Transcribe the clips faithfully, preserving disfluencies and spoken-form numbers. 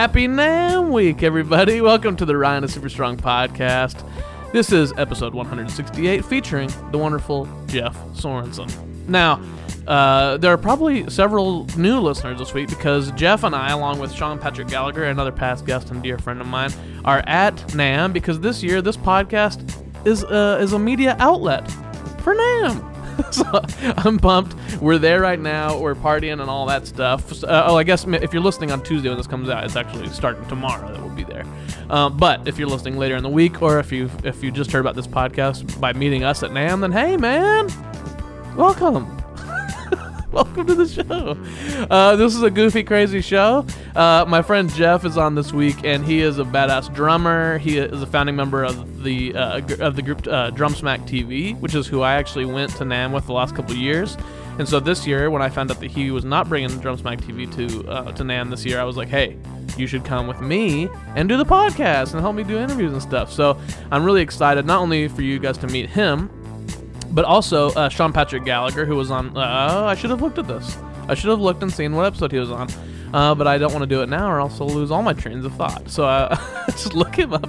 Happy NAMM Week, everybody. Welcome to the Rye and a Super Strong podcast. This is episode one hundred sixty-eight featuring the wonderful Jeff Sorenson. Now, uh, there are probably several new listeners this week because Jeff and I, along with Sean Patrick Gallagher, another past guest and dear friend of mine, are at NAMM because this year this podcast is, uh, is a media outlet for NAMM. So I'm pumped. We're there right now. We're partying and all that stuff. Uh, oh, I guess if you're listening on Tuesday when this comes out, it's actually starting tomorrow that we'll be there. Uh, but if you're listening later in the week, or if you if you just heard about this podcast by meeting us at NAMM, then hey, man, welcome. Welcome to the show. Uh, this is a goofy, crazy show. Uh, my friend Jeff is on this week, and he is a badass drummer. He is a founding member of the uh, of the group uh, Drum Smack T V, which is who I actually went to NAMM with the last couple of years. And so this year, when I found out that he was not bringing Drum Smack T V to uh, to NAMM this year, I was like, hey, you should come with me and do the podcast and help me do interviews and stuff. So I'm really excited, not only for you guys to meet him, but also uh, Sean Patrick Gallagher, who was on... Uh, I should have looked at this. I should have looked and seen what episode he was on. Uh, but I don't want to do it now, or else I'll lose all my trains of thought. So uh, just look him up.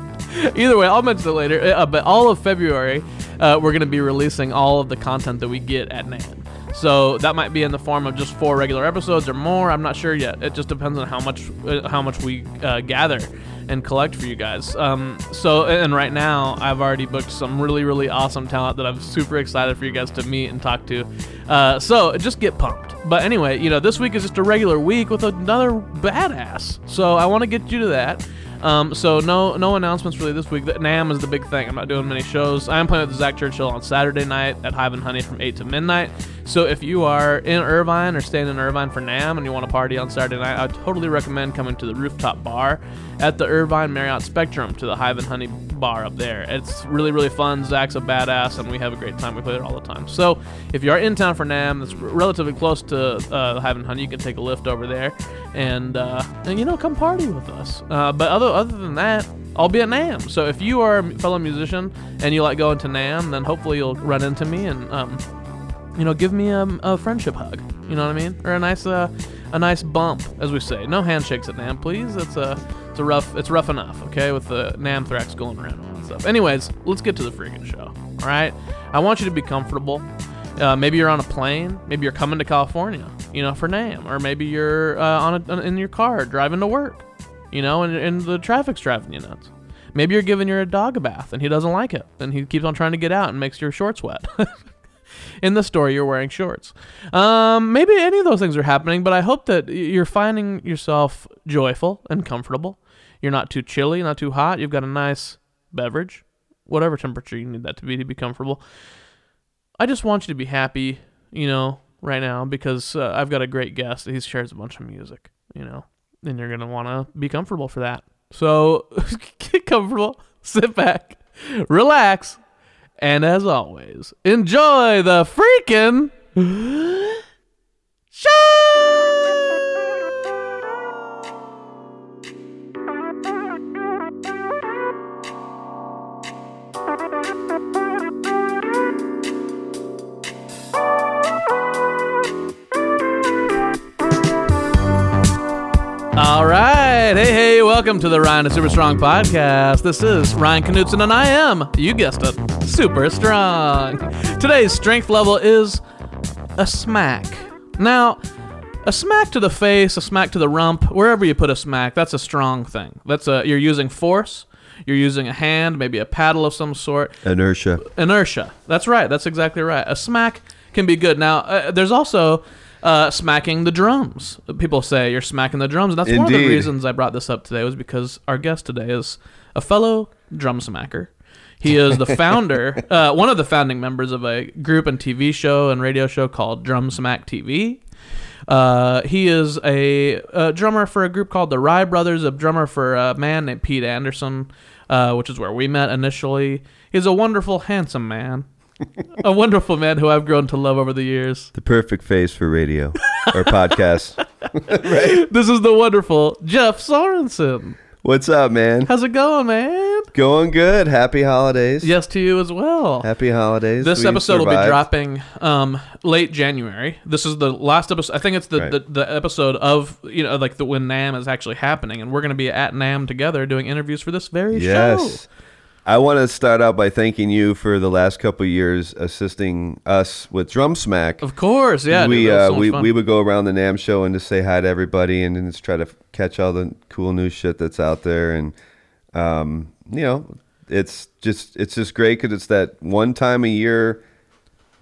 Either way, I'll mention it later. Uh, but all of February, uh, we're going to be releasing all of the content that we get at NAMM. So that might be in the form of just four regular episodes or more. I'm not sure yet. It just depends on how much uh, how much we uh, gather and collect for you guys. Um, so, and right now, I've already booked some really, really awesome talent that I'm super excited for you guys to meet and talk to. Uh, so, just get pumped. But anyway, you know, this week is just a regular week with another badass. So, I want to get you to that. Um, so, no no announcements really this week. NAMM is the big thing. I'm not doing many shows. I am playing with Zach Churchill on Saturday night at Hive and Honey from eight to midnight. So if you are in Irvine or staying in Irvine for NAMM and you want to party on Saturday night, I totally recommend coming to the rooftop bar at the Irvine Marriott Spectrum, to the Hive and Honey bar up there. It's really, really fun. Zach's a badass, and we have a great time. We play there all the time. So if you are in town for NAMM, it's relatively close to uh, the Hive and Honey. You can take a lift over there and, uh, and you know, come party with us. Uh, but other, other than that, I'll be at NAMM. So if you are a fellow musician and you like going to NAMM, then hopefully you'll run into me and... Um, You know, give me um, a friendship hug. You know what I mean? Or a nice, uh, a nice bump, as we say. No handshakes at NAMM, please. That's a, it's a rough, it's rough enough. Okay, with the NAMM thrax going around and all that stuff. Anyways, let's get to the freaking show. All right, I want you to be comfortable. Uh, maybe you're on a plane. Maybe you're coming to California, you know, for NAMM, or maybe you're uh, on a, in your car driving to work, you know, and, and the traffic's driving you nuts. Maybe you're giving your dog a bath and he doesn't like it, and he keeps on trying to get out and makes your shorts wet. In this story, you're wearing shorts. Um, maybe any of those things are happening, but I hope that you're finding yourself joyful and comfortable. You're not too chilly, not too hot. You've got a nice beverage, whatever temperature you need that to be to be comfortable. I just want you to be happy, you know, right now, because uh, I've got a great guest. He shares a bunch of music, you know, and you're going to want to be comfortable for that. So get comfortable, sit back, relax. And as always, enjoy the freaking show! All right. Hey, hey, welcome to the Ryan and Super Strong podcast. This is Ryan Knutson, and I am, you guessed it, super strong. Today's strength level is a smack. Now, a smack to the face, a smack to the rump, wherever you put a smack, that's a strong thing. That's a you're using force. You're using a hand, maybe a paddle of some sort. Inertia. Inertia. That's right. That's exactly right. A smack can be good. Now, uh, there's also uh, smacking the drums. People say you're smacking the drums. And that's Indeed. One of the reasons I brought this up today was because our guest today is a fellow drum smacker. He is the founder, uh, one of the founding members of a group and T V show and radio show called Drum Smack T V. Uh, he is a, a drummer for a group called the Rye Brothers, a drummer for a man named Pete Anderson, uh, which is where we met initially. He's a wonderful, handsome man. A wonderful man who I've grown to love over the years. The perfect face for radio or podcast. Right? This is the wonderful Jeff Sorenson. What's up, man? How's it going, man? Going good. Happy holidays. Yes, to you as well. Happy holidays. This we episode survived. will be dropping um, late January. This is the last episode. I think it's the, right. the, the episode of, you know, like the when NAMM is actually happening, and we're going to be at NAMM together doing interviews for this very yes. show. Yes. I want to start out by thanking you for the last couple of years assisting us with Drum Smack. Of course, yeah. We dude, so uh, we fun. we would go around the NAMM show and just say hi to everybody and just try to catch all the cool new shit that's out there. And um, you know, it's just it's just great because it's that one time a year,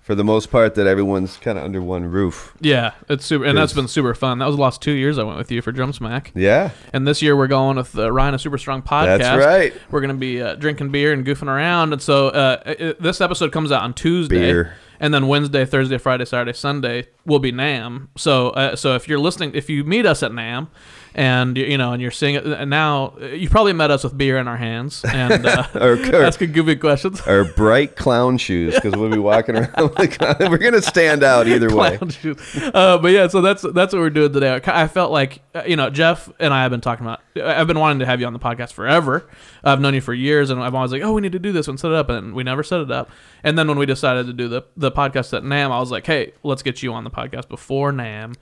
for the most part, that everyone's kind of under one roof. Yeah, it's super, and that's been super fun. That was the last two years I went with you for Drum Smack. Yeah. And this year we're going with the Rye and a Super Strong podcast. That's right. We're going to be uh, drinking beer and goofing around. And so uh, it, this episode comes out on Tuesday. Beer. And then Wednesday, Thursday, Friday, Saturday, Sunday will be NAMM. So, uh, so if you're listening, if you meet us at NAMM, and you know, and you're seeing it and now, you probably met us with beer in our hands and uh, or, or, asking goofy questions or bright clown shoes because we'll be walking around like we're gonna stand out either way. Clown shoes. Uh, but yeah, so that's that's what we're doing today. I felt like you know, Jeff and I have been talking about. I've been wanting to have you on the podcast forever. I've known you for years, and I'm always like, oh, we need to do this and set it up, and we never set it up. And then when we decided to do the the podcast at NAMM, I was like, hey, let's get you on the podcast before NAMM.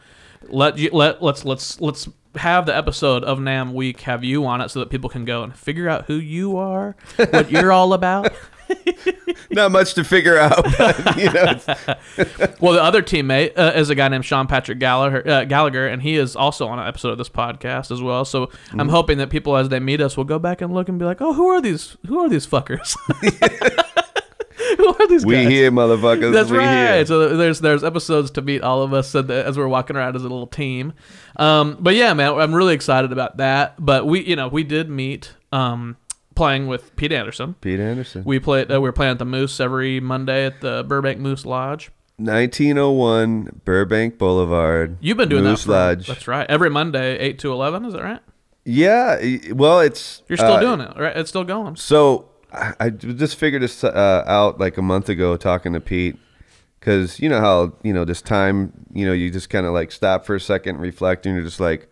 Let you let let's let's let's have the episode of NAMM week have you on it so that people can go and figure out who you are, what you're all about. Not much to figure out, but, you know. Well, the other teammate uh, is a guy named Sean Patrick Gallagher, uh, Gallagher, and he is also on an episode of this podcast as well. So mm. I'm hoping that people, as they meet us, will go back and look and be like, "Oh, who are these? Who are these fuckers?" Who are these we guys? Here, motherfuckers. That's we right. Here. So there's there's episodes to meet all of us as we're walking around as a little team. Um, but yeah, man, I'm really excited about that. But we, you know, we did meet um, playing with Pete Anderson. Pete Anderson. We played. Uh, we were playing at the Moose every Monday at the Burbank Moose Lodge. nineteen oh one Burbank Boulevard. You've been doing Moose that. Moose Lodge. That's right. Every Monday, eight to eleven. Is that right? Yeah. Well, it's you're still uh, doing it, right? It's still going. So. I just figured this uh, out like a month ago talking to Pete because you know how, you know, this time, you know, you just kind of like stop for a second and reflect and you're just like,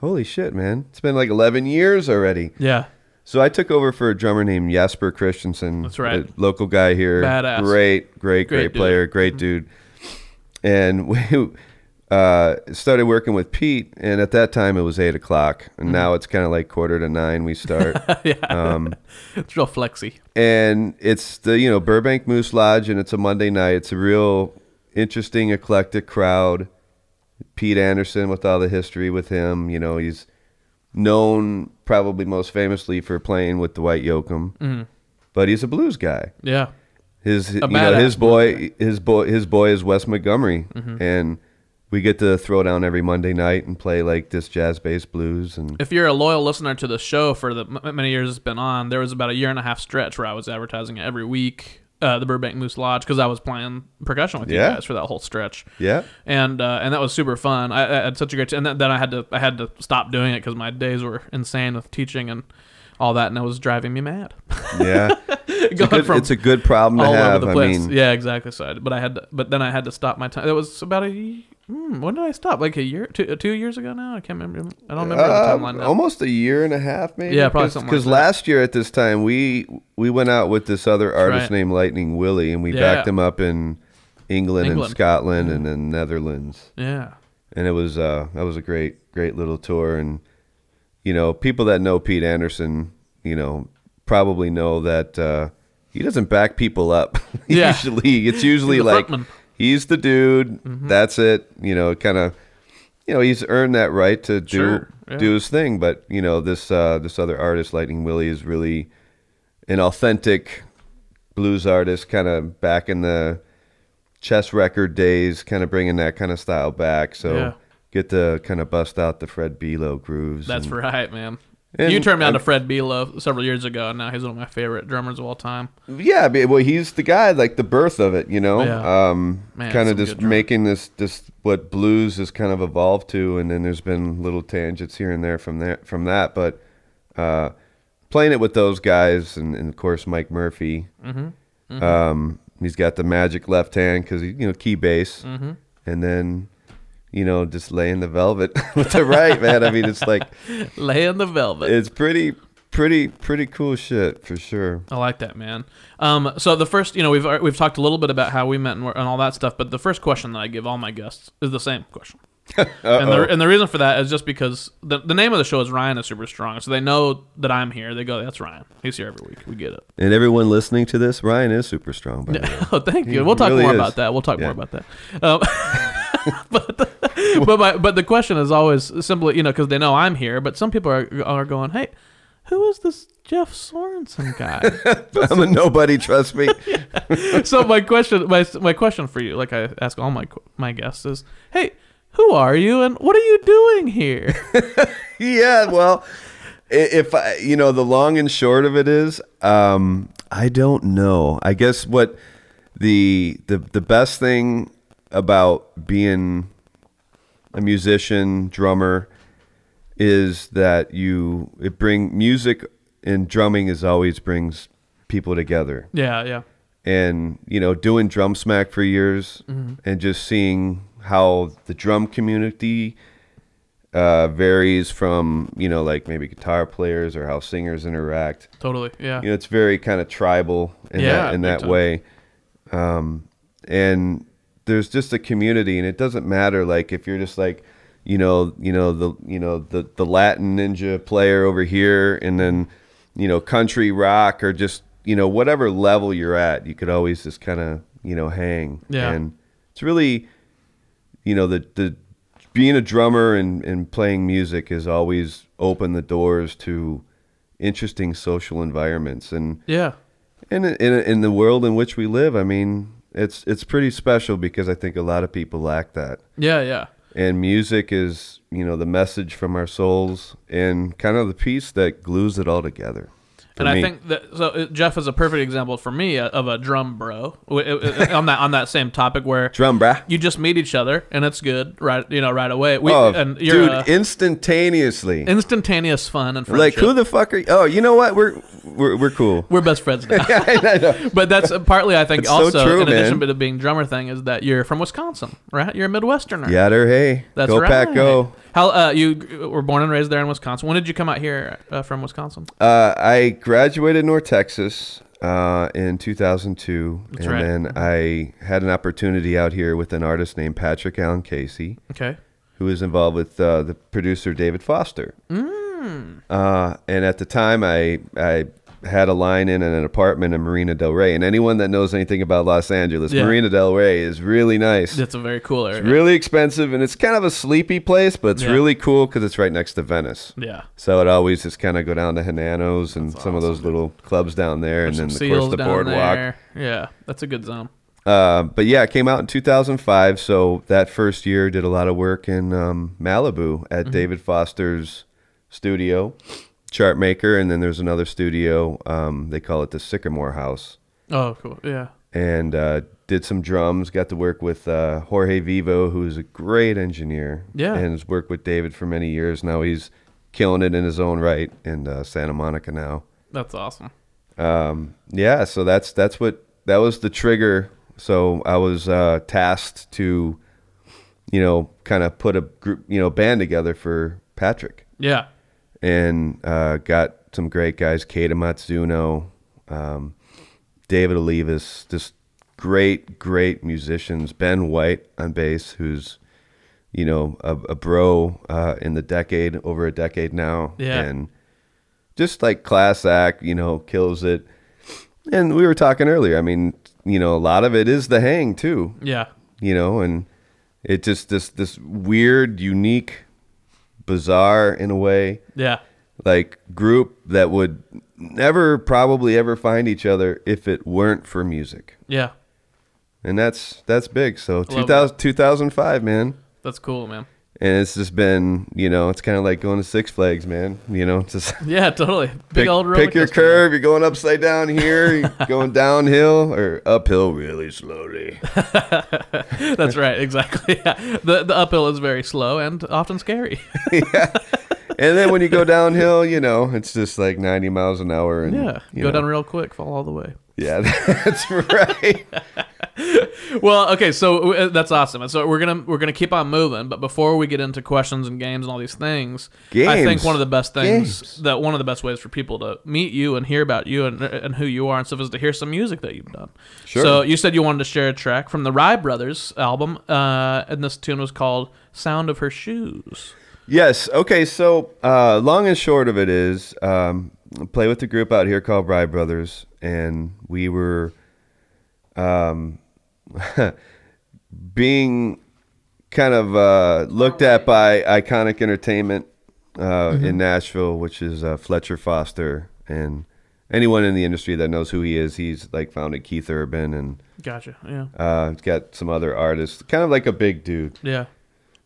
holy shit, man. It's been like eleven years already. Yeah. So I took over for a drummer named Jesper Christensen. That's right. A local guy here. Badass. Great, great, great, great player. Great dude. And we uh, started working with Pete and at that time it was eight o'clock and mm-hmm. now it's kind of like quarter to nine we start. Yeah. Um, it's real flexy. And it's the, you know, Burbank Moose Lodge and it's a Monday night. It's a real interesting, eclectic crowd. Pete Anderson with all the history with him, you know, he's known probably most famously for playing with Dwight Yoakam, mm-hmm. but he's a blues guy. Yeah. His, you know, his boy, his boy, his boy is Wes Montgomery mm-hmm. and we get to throw down every Monday night and play like this jazz bass blues. And if you're a loyal listener to the show for the many years it's been on, there was about a year and a half stretch where I was advertising every week uh, the Burbank Moose Lodge because I was playing percussion with yeah. you guys for that whole stretch. Yeah, and uh, and that was super fun. I, I had such a great time, and then I had to I had to stop doing it because my days were insane with teaching and all that, and it was driving me mad. Yeah. It's a, good, it's a good problem all to have. Over the place. I mean, yeah, exactly. So, I, but I had, to, but then I had to stop my time. That was about a. Hmm, when did I stop? Like a year, two, two years ago now. I can't remember. I don't remember uh, the timeline now. Almost a year and a half, maybe. Yeah, probably Cause, something. Because like last year at this time, we we went out with this other artist right. named Lightning Willie, and we yeah. backed him up in England, England. and Scotland mm-hmm. and the Netherlands. Yeah, and it was uh, that was a great, great little tour. And you know, people that know Pete Anderson, you know. Probably know that uh, he doesn't back people up. Yeah. Usually, it's usually like frontman. He's the dude. Mm-hmm. That's it. You know, kind of. You know, he's earned that right to do sure. yeah. do his thing. But you know, this uh, this other artist, Lightning Willie, is really an authentic blues artist, kind of back in the Chess Record days, kind of bringing that kind of style back. So yeah. get to kind of bust out the Fred Below grooves. That's and, right, man. And you turned me on to Fred Below several years ago, and now he's one of my favorite drummers of all time. Yeah, well, he's the guy, like the birth of it, you know, yeah. um, kind of just making this, this what blues has kind of evolved to, and then there's been little tangents here and there from that. From that, but uh, playing it with those guys, and, and of course Mike Murphy, mm-hmm. Mm-hmm. Um, he's got the magic left hand because you know key bass, mm-hmm. and then. you know, just laying the velvet with the right, man. I mean, it's like laying the velvet. It's pretty, pretty, pretty cool shit for sure. I like that, man. Um, so the first, you know, we've we've talked a little bit about how we met and, and all that stuff, but the first question that I give all my guests is the same question. and, the, and the reason for that is just because the, the name of the show is Ryan is Super Strong, so they know that I'm here. They go, that's Ryan. He's here every week. We get it. And everyone listening to this, Ryan is super strong. By the way. Oh, thank you. He we'll talk really more is. about that. We'll talk yeah. more about that. Um, but the, but, my, but the question is always simply, you know, because they know I'm here, but some people are are going, hey, who is this Jeff Sorenson guy? I'm a nobody, trust me. yeah. So my question, my my question for you, like I ask all my my guests, is, hey, who are you and what are you doing here? yeah, well, if I, you know, the long and short of it is, um, I don't know. I guess what the, the the best thing about being a musician, drummer, is that you it bring music and drumming is always brings people together. Yeah, yeah. And you know, doing Drum Smack for years mm-hmm. and just seeing how the drum community uh, varies from, you know, like maybe guitar players or how singers interact. Totally, yeah. You know, it's very kind of tribal in yeah, that, in that way. Um, and there's just a community, and it doesn't matter, like, if you're just like, you know, you know the you know the the Latin ninja player over here, and then, you know, country rock or just, you know, whatever level you're at, you could always just kind of, you know, hang. Yeah. And it's really... You know, the, the being a drummer and, and playing music has always opened the doors to interesting social environments. And yeah, and in in the world in which we live, I mean, it's it's pretty special because I think a lot of people lack that. Yeah, yeah. And music is, you know, the message from our souls and kind of the piece that glues it all together. And me. I think that so Jeff is a perfect example for me of a drum bro on that on that same topic where drum bro you just meet each other and it's good right you know right away we, oh, and you're dude a, instantaneously instantaneous fun and friendship. Like who the fuck are you? Oh you know what we're we're we're cool we're best friends now. yeah, I know. But that's partly I think it's also so true, in addition man. to being drummer thing is that you're from Wisconsin right you're a Midwesterner yatter hey that's go right. Pack go how uh, you were born and raised there in Wisconsin when did you come out here uh, from Wisconsin uh, I grew Graduated North Texas uh, in two thousand two, That's and right. then I had an opportunity out here with an artist named Patrick Allen Casey, okay, who was involved with uh, the producer David Foster. Mm. Uh, and at the time, I I had a line in an apartment in Marina del Rey, and anyone that knows anything about Los Angeles, yeah. Marina del Rey is really nice. That's a very cool area. It's really expensive, and it's kind of a sleepy place, but it's yeah. really cool because it's right next to Venice. Yeah. So it always just kind of go down to Henanos and that's some awesome, of those dude. little clubs down there, There's and then of course the boardwalk. There. Yeah, that's a good zone. Uh, but yeah, it came out in two thousand five, so that first year did a lot of work in um, Malibu at mm-hmm. David Foster's studio. Chartmaker, and then there's another studio. Um, they call it the Sycamore House. Oh, cool. Yeah. And uh, did some drums. Got to work with uh, Jorge Vivo, who's a great engineer. Yeah. And has worked with David for many years. Now he's killing it in his own right in uh, Santa Monica now. That's awesome. Um, yeah. So that's that's what that was the trigger. So I was uh, tasked to, you know, kind of put a group, you know, band together for Patrick. Yeah. And uh, got some great guys, Keita Matsuno, um, David Olivas, just great, great musicians. Ben White on bass, who's, you know, a, a bro uh, in the decade, over a decade now. Yeah. And just like class act, you know, kills it. And we were talking earlier, I mean, you know, a lot of it is the hang too. Yeah. You know, and it just, this this weird, unique... bizarre in a way, yeah, like group that would never probably ever find each other if it weren't for music. Yeah, and that's that's big. So two thousand, two thousand five, man, that's cool, man. And it's just been, you know, it's kind of like going to Six Flags, man. You know, just yeah, totally. Big pick, old roller pick your curve. Man. You're going upside down here. You're going downhill or uphill really slowly. That's right, exactly. Yeah. The the uphill is very slow and often scary. yeah. And then when you go downhill, you know, it's just like ninety miles an hour. And yeah, go know. down real quick, fall all the way. Yeah, that's right. Well, okay, so uh, that's awesome. And so we're gonna we're gonna keep on moving. But before we get into questions and games and all these things, games. I think one of the best things games. that one of the best ways for people to meet you and hear about you and and who you are and stuff is to hear some music that you've done. Sure. So you said you wanted to share a track from the Rye Brothers album, uh, and this tune was called "Sound of Her Shoes." Yes. Okay. So uh, long and short of it is, um, I play with a group out here called Rye Brothers, and we were. Um, being kind of uh, looked at by Iconic Entertainment uh, mm-hmm. in Nashville, which is uh, Fletcher Foster, and anyone in the industry that knows who he is, he's like founded Keith Urban and gotcha, yeah. Uh, he's got some other artists, kind of like a big dude. Yeah.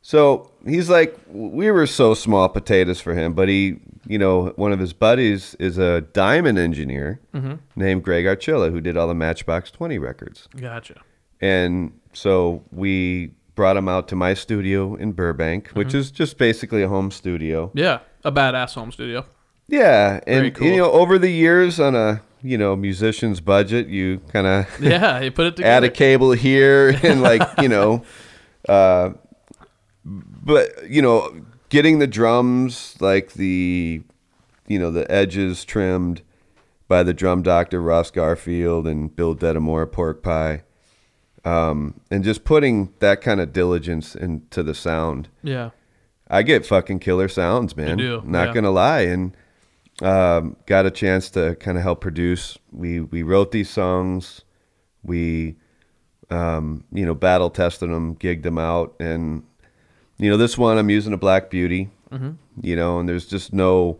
So he's like, we were so small potatoes for him, but he, you know, one of his buddies is a diamond engineer mm-hmm. named Greg Archilla, who did all the Matchbox twenty records. Gotcha. And so we brought him out to my studio in Burbank, mm-hmm. which is just basically a home studio. Yeah, a badass home studio. Yeah, and cool. you know, over the years on a you know musician's budget, you kind of yeah, you put it together. Add a cable here and like you know, uh, but you know, getting the drums like the you know the edges trimmed by the drum doctor Ross Garfield and Bill Detamore, Pork Pie. Um, and just putting that kind of diligence into the sound. Yeah. I get fucking killer sounds, man. You do. Not yeah. going to lie. And um, got a chance to kind of help produce. We we wrote these songs. We, um, you know, battle tested them, gigged them out. And, you know, this one I'm using a Black Beauty, mm-hmm. you know, and there's just no,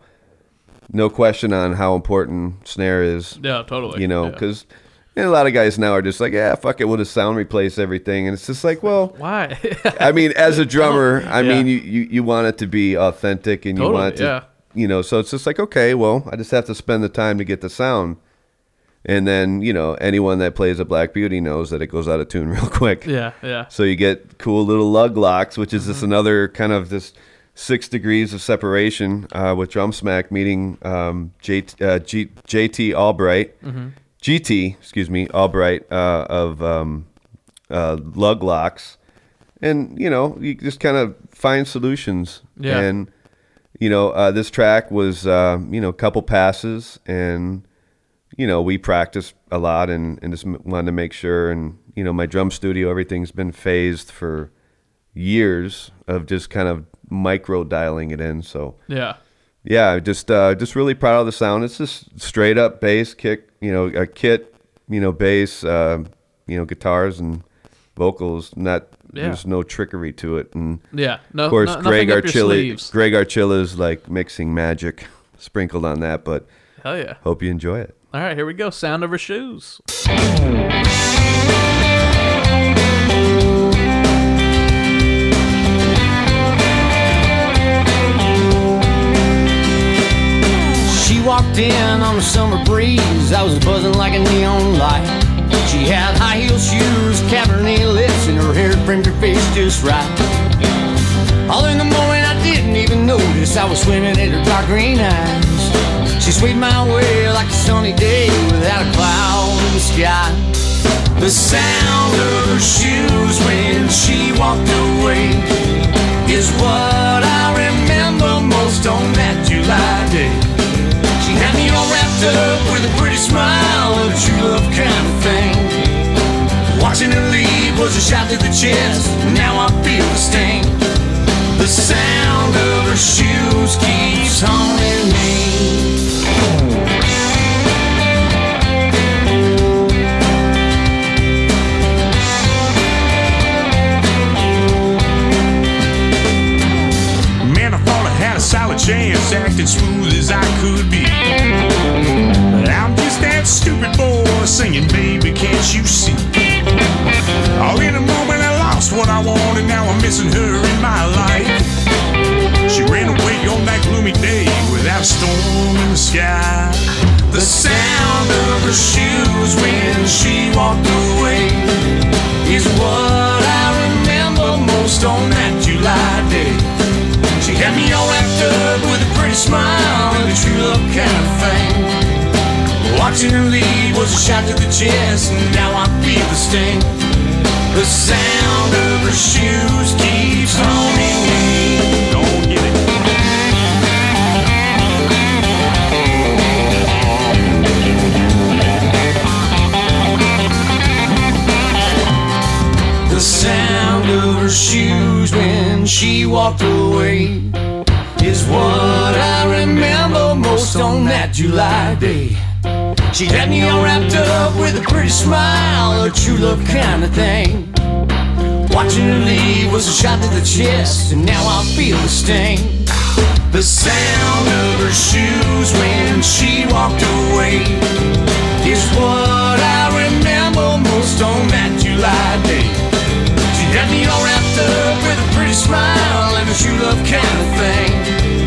no question on how important snare is. Yeah, totally. You know, because... Yeah. And a lot of guys now are just like, yeah, fuck it, we'll just sound replace everything. And it's just like, well, why? I mean, as a drummer, I yeah. mean, you, you, you want it to be authentic and you totally, want it to, yeah. you know, so it's just like, okay, well, I just have to spend the time to get the sound. And then, you know, anyone that plays a Black Beauty knows that it goes out of tune real quick. Yeah, yeah. So you get cool little lug locks, which is mm-hmm. just another kind of this six degrees of separation uh, with Drum Smack meeting um, J T Albright. Mm-hmm. G T, excuse me, Albright uh, of um, uh, Lug Locks, and you know you just kind of find solutions. Yeah. And you know uh, this track was uh, you know a couple passes, and you know we practiced a lot, and, and just wanted to make sure. And you know my drum studio, everything's been phased for years of just kind of micro dialing it in. So yeah. Yeah, just uh, just really proud of the sound. It's just straight up bass, kick, you know, a kit, you know, bass, uh, you know, guitars and vocals. Not yeah. There's no trickery to it. And yeah, no, of course, no, Greg Archilla, Greg Archilla's like mixing magic sprinkled on that. But hell yeah, hope you enjoy it. All right, here we go. Sound of Her Shoes. Walked in on the summer breeze, I was buzzing like a neon light. She had high heel shoes, cabernet lips, and her hair framed her face just right. All in the morning I didn't even notice I was swimming in her dark green eyes. She swayed my way like a sunny day without a cloud in the sky. The sound of her shoes when she walked away is what I remember most on that July day. Had me all wrapped up with a pretty smile of a true love kind of thing. Watching her leave was a shot to the chest, now I feel the sting. The sound of her shoes keeps haunting me. Had a solid chance, acting smooth as I could be. But I'm just that stupid boy singing, baby, can't you see? Oh, in a moment I lost what I wanted, now I'm missing her in my life. She ran away on that gloomy day without a storm in the sky. The sound of her shoes when she walked away is what I remember most on that July day. She had me all wrapped up with a pretty smile and a true love kind of thing. Watching him leave was a shot to the chest, and now I feel the sting. The sound of her shoes keeps haunting me. Don't get it. The sound of her shoes when she walked away is what I remember most on that July day. She had me all wrapped up with a pretty smile, a true love kind of thing. Watching her leave was a shot to the chest, and now I feel the sting. The sound of her shoes when she walked away is what I remember most on that July day. She had me all wrapped up with a pretty smile and a true love kind of thing.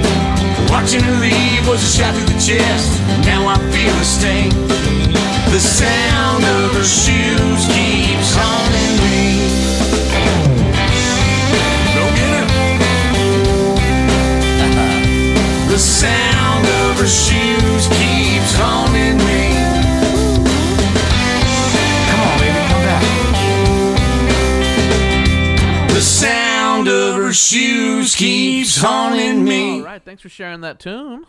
Watching her leave was a shot to the chest, now I feel the sting. The sound of her shoes keeps haunting me. Don't get her. Uh-huh. The sound of her shoes keeps haunting me. Come on, baby, come back. The sound of her shoes keeps haunting me. Thanks for sharing that tune.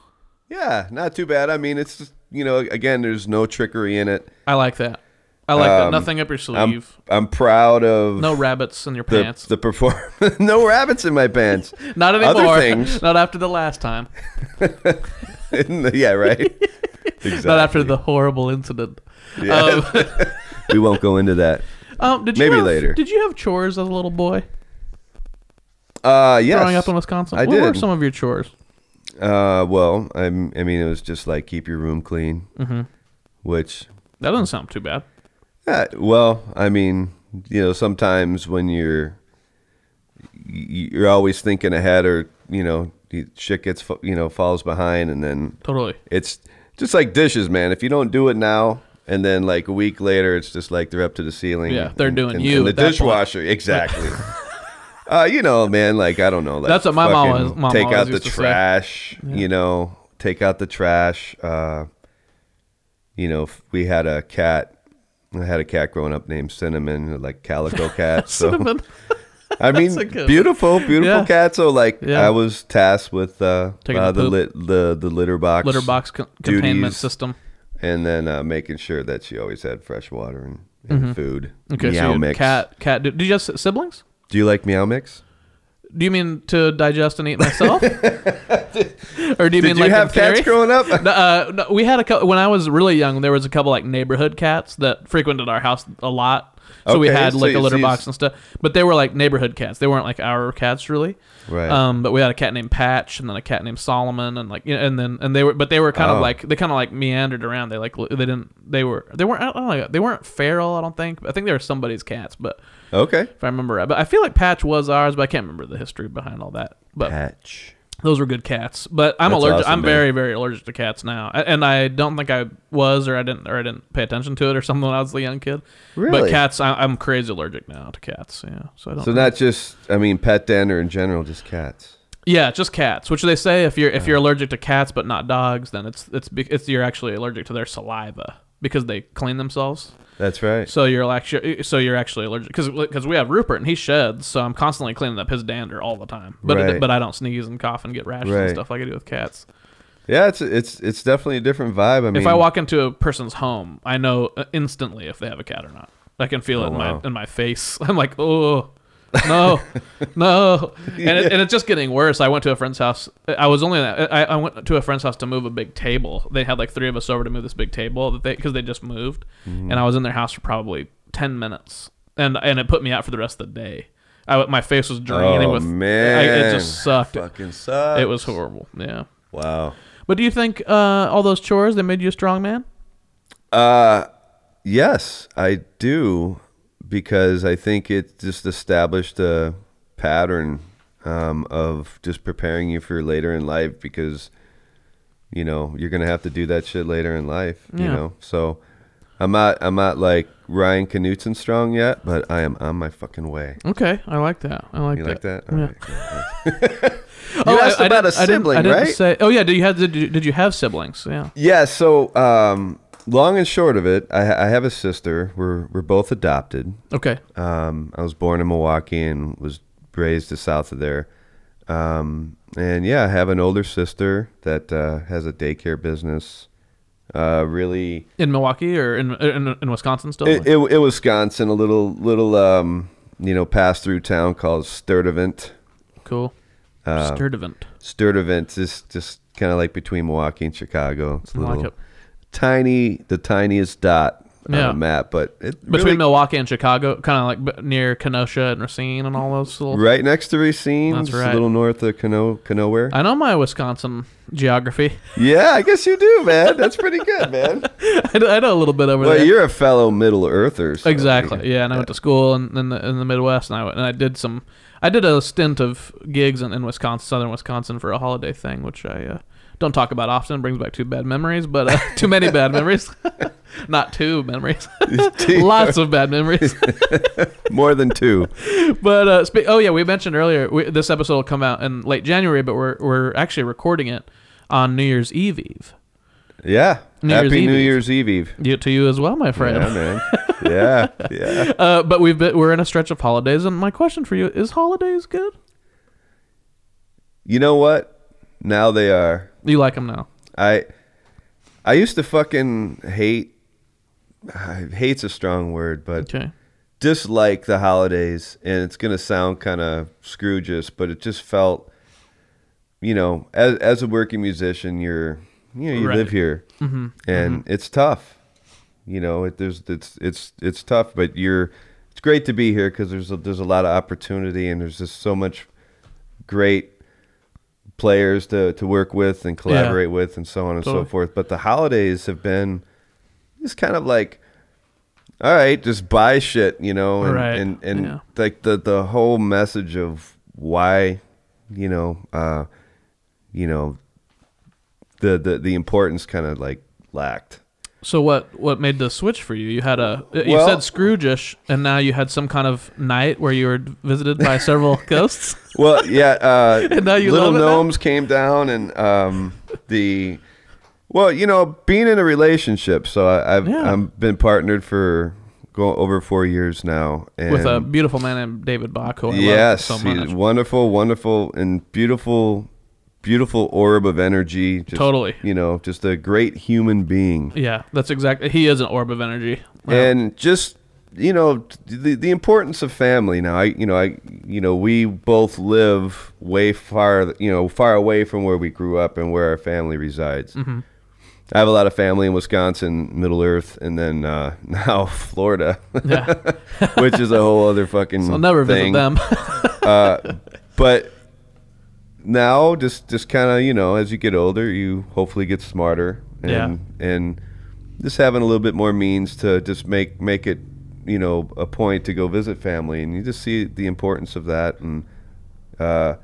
Yeah, not too bad. I mean, it's just, you know, again, there's no trickery in it. I like that. I like um, that. Nothing up your sleeve. I'm, I'm proud of... No rabbits in your the, pants. The perform- No rabbits in my pants. Not anymore. Other things. Not after the last time. the, yeah, right? Exactly. Not after the horrible incident. Yeah. Um, we won't go into that. Um, did you Maybe have, later. Did you have chores as a little boy? Uh, yes. Growing up in Wisconsin? I what did. What were some of your chores? Uh, well, I I mean, it was just like keep your room clean, mm-hmm. which... That doesn't sound too bad. Yeah, well, I mean, you know, sometimes when you're, you're always thinking ahead or, you know, shit gets, you know, falls behind and then... Totally. It's just like dishes, man. If you don't do it now and then like a week later, it's just like they're up to the ceiling. Yeah, they're and, doing and, you. And the dishwasher, point. Exactly. Uh, you know, man, like, I don't know. Like, that's what my mom was. My take mom out was the trash, yeah. you know, take out the trash. Uh, you know, we had a cat. I had a cat growing up named Cinnamon, like calico cat. So, Cinnamon. I mean, beautiful, beautiful yeah. cat. So, like, yeah. I was tasked with uh, uh, the, the, lit, the the litter box. Litter box co- containment system. And then uh, making sure that she always had fresh water and, and mm-hmm. food. Okay, Meow so mix. Cat, cat. Did you have siblings? Do you like Meow Mix? Do you mean to digest and eat myself? did, or do you did mean you like have cats growing up? no, uh, no, we had a couple, when I was really young, there was a couple like neighborhood cats that frequented our house a lot. So okay, we had like so a litter so box and stuff, but they were like neighborhood cats. They weren't like our cats really. Right. Um, but we had a cat named Patch and then a cat named Solomon and like, you know, and then, and they were, but they were kind oh. of like, they kind of like meandered around. They like, they didn't, they were, they weren't, I don't know, they weren't feral. I don't think, I think they were somebody's cats, but okay. If I remember right, but I feel like Patch was ours, but I can't remember the history behind all that, but Patch. Those were good cats, but I'm That's allergic. Awesome, I'm man. very, very allergic to cats now, and I don't think I was, or I didn't, or I didn't pay attention to it, or something when I was a young kid. Really, but cats, I, I'm crazy allergic now to cats. Yeah, so I don't. So know. Not just, I mean, pet den or in general, just cats. Yeah, just cats. Which they say if you're if you're allergic to cats but not dogs, then it's it's it's you're actually allergic to their saliva because they clean themselves. That's right. So you're actually so you're actually allergic because because we have Rupert and he sheds, so I'm constantly cleaning up his dander all the time. But right. it, but I don't sneeze and cough and get rashes right. and stuff like I do with cats. Yeah, it's it's it's definitely a different vibe. I mean, if I walk into a person's home, I know instantly if they have a cat or not. I can feel oh, it in wow. my in my face. I'm like, oh no, no, and yeah. it, and it's just getting worse. I went to a friend's house. I was only I I went to a friend's house to move a big table. They had like three of us over to move this big table that they because they just moved, mm-hmm. and I was in their house for probably ten minutes, and and it put me out for the rest of the day. I my face was draining oh, with man, I, it just sucked. It fucking sucked. It was horrible. Yeah. Wow. But do you think uh, all those chores they made you a strong man? Uh, yes, I do. Because I think it just established a pattern um, of just preparing you for later in life because, you know, you're going to have to do that shit later in life, yeah. you know. So I'm not I'm not like Ryan Knutson strong yet, but I am on my fucking way. Okay. I like that. I like you that. You like that? All yeah. right. You oh, asked I, about I a sibling, I didn't, I didn't right? Say, oh, yeah. Did you have, did you, did you have siblings? Yeah. Yeah. So um, long and short of it, I, I have a sister. We're we're both adopted. Okay. Um, I was born in Milwaukee and was raised just south of there. Um, and yeah, I have an older sister that uh, has a daycare business. Uh, really in Milwaukee or in in, in Wisconsin still? It, it, in Wisconsin, a little little um, you know, pass through town called Sturtevant. Cool. Uh, Sturtevant. Sturtevant is just kind of like between Milwaukee and Chicago. It's a little like it. tiny, the tiniest dot on yeah. the map, but it between really, Milwaukee and Chicago, kind of like near Kenosha and Racine and all those little. Right next to Racine, that's right. A little north of Cano, Canowhere. I know my Wisconsin geography. Yeah, I guess you do, man. That's pretty good, man. I, I know a little bit over well, there. Well, you're a fellow Middle Earther. So exactly. Yeah, and I yeah. went to school in, in the in the Midwest, and I went, and I did some. I did a stint of gigs in, in Wisconsin, southern Wisconsin, for a holiday thing, which I. Uh, Don't talk about often. It brings back two bad memories, but uh, too many bad memories. Not two memories. Lots of bad memories. More than two. But uh, spe- oh yeah, we mentioned earlier we, this episode will come out in late January, but we're we're actually recording it on New Year's Eve Eve. Yeah. New Happy Year's New Eve. Year's Eve Eve. You, to you as well, my friend. Yeah, man. Yeah, yeah. Uh, but we've been, we're in a stretch of holidays, and my question for you is: holidays good? You know what? Now they are. You like them now? I I used to fucking hate. I, hate's a strong word, but okay. dislike the holidays. And it's going to sound kind of Scrooge-ish, but it just felt, you know, as as a working musician, you're, you know, you right. live here. Mm-hmm. And mm-hmm. it's tough. You know, it, there's it's it's it's tough, but you're. It's great to be here because there's a, there's a lot of opportunity and there's just so much great players to, to work with and collaborate yeah. with and so on and totally. so forth. But the holidays have been just kind of like, all right, just buy shit, you know, and right. and, and yeah. like the, the whole message of why, you know, uh, you know, the, the, the importance kind of like lacked. So what, what made the switch for you? You had a you well, said Scrooge-ish, and now you had some kind of night where you were visited by several ghosts. Well, yeah, uh, and now you little gnomes now? came down, and um, the well, you know, being in a relationship. So I, I've yeah. I've been partnered for going over four years now, and with a beautiful man named David Bach. Who I yes, love so much. He's wonderful, wonderful, and beautiful. Beautiful orb of energy. Just, totally. You know, just a great human being. Yeah, that's exactly. He is an orb of energy. Wow. And just, you know, the the importance of family. Now, I, you know, I, you know, we both live way far, you know, far away from where we grew up and where our family resides. Mm-hmm. I have a lot of family in Wisconsin, Middle Earth, and then uh, now Florida, yeah. which is a whole other fucking. So I'll never thing. visit them. uh, but. Now, just, just kind of, you know, as you get older, you hopefully get smarter and yeah. and just having a little bit more means to just make, make it, you know, a point to go visit family. And you just see the importance of that and uh,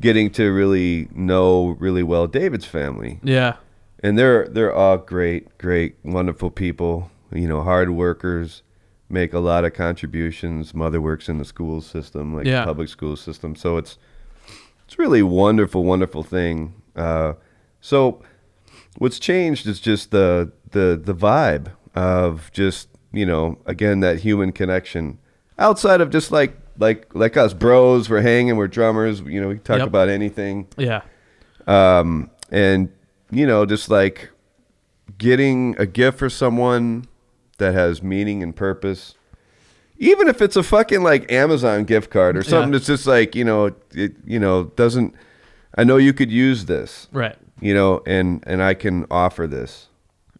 getting to really know really well David's family. Yeah. And they're, they're all great, great, wonderful people, you know, hard workers, make a lot of contributions. Mother works in the school system, like yeah. the public school system. So it's... It's really wonderful, wonderful thing. Uh, so what's changed is just the, the, the vibe of just, you know, again, that human connection outside of just like, like, like us bros, we're hanging, we're drummers, you know, we can talk yep. about anything. Yeah. Um, and you know, just like getting a gift for someone that has meaning and purpose. Even if it's a fucking like Amazon gift card or something yeah. that's just like, you know, it, you know, doesn't, I know you could use this, right? You know, and, and I can offer this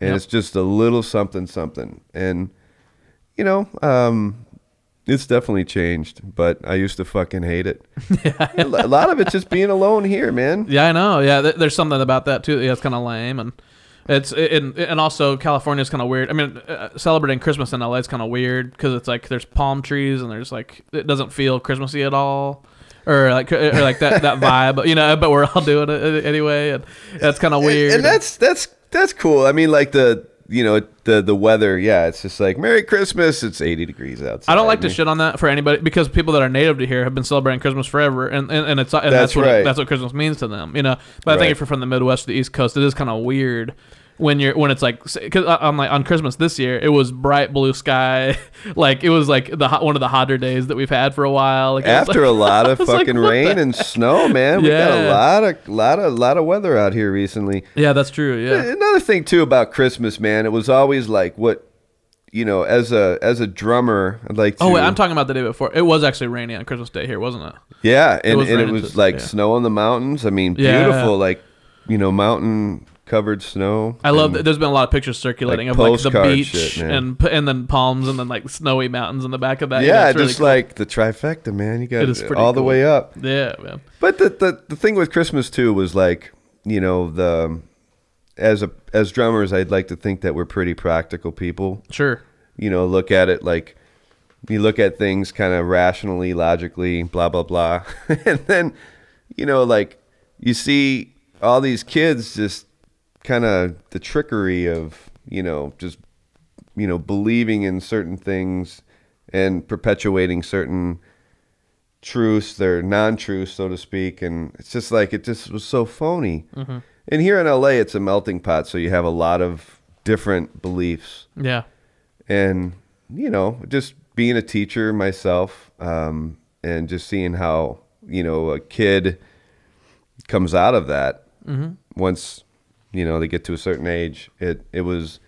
and yep. it's just a little something, something. And, you know, um, it's definitely changed, but I used to fucking hate it. yeah. A lot of it's just being alone here, man. Yeah, I know. Yeah. Th- there's something about that too. Yeah. It's kind of lame. And, It's and and also California is kind of weird. I mean, uh, celebrating Christmas in L A is kind of weird because it's like there's palm trees and there's like it doesn't feel Christmassy at all, or like or like that, that vibe, you know. But we're all doing it anyway, and that's kind of weird. And, and that's that's that's cool. I mean, like the you know the the weather. Yeah, it's just like Merry Christmas. It's eighty degrees outside. I don't like to shit on that for anybody because people that are native to here have been celebrating Christmas forever, and and, and it's and that's, that's what right. that's what Christmas means to them, you know. But I right. think if you're from the Midwest or the East Coast, it is kind of weird. when you're when it's like, because on like on Christmas this year it was bright blue sky, like it was like the one of the hotter days that we've had for a while. Like, after like, a lot of fucking like, rain and snow, man, we yeah. got a lot of lot of lot of weather out here recently. Yeah, that's true. Yeah. Another thing too about Christmas, man, it was always like what. You know, as a as a drummer, I'd like to... Oh, wait, I'm talking about the day before. It was actually rainy on Christmas Day here, wasn't it? Yeah, and it was, and it was like day. Snow on the mountains. I mean, yeah. beautiful, like, you know, mountain-covered snow. I love that there's been a lot of pictures circulating like of, like, the beach shit, and and then palms and then, like, snowy mountains in the back of that. Yeah, yeah, just really cool. Like the trifecta, man. You got it, it all cool. the way up. Yeah, man. But the, the, the thing with Christmas, too, was, like, you know, the... As a as drummers, I'd like to think that we're pretty practical people. Sure. You know, look at it like, you look at things kind of rationally, logically, blah, blah, blah. And then, you know, like, you see all these kids just kind of the trickery of, you know, just, you know, believing in certain things and perpetuating certain truths, their non-truths, so to speak. And it's just like, it just was so phony. Mm-hmm. And here in L A, it's a melting pot, so you have a lot of different beliefs. Yeah. And, you know, just being a teacher myself, um, and just seeing how, you know, a kid comes out of that mm-hmm. once, you know, they get to a certain age, it, it was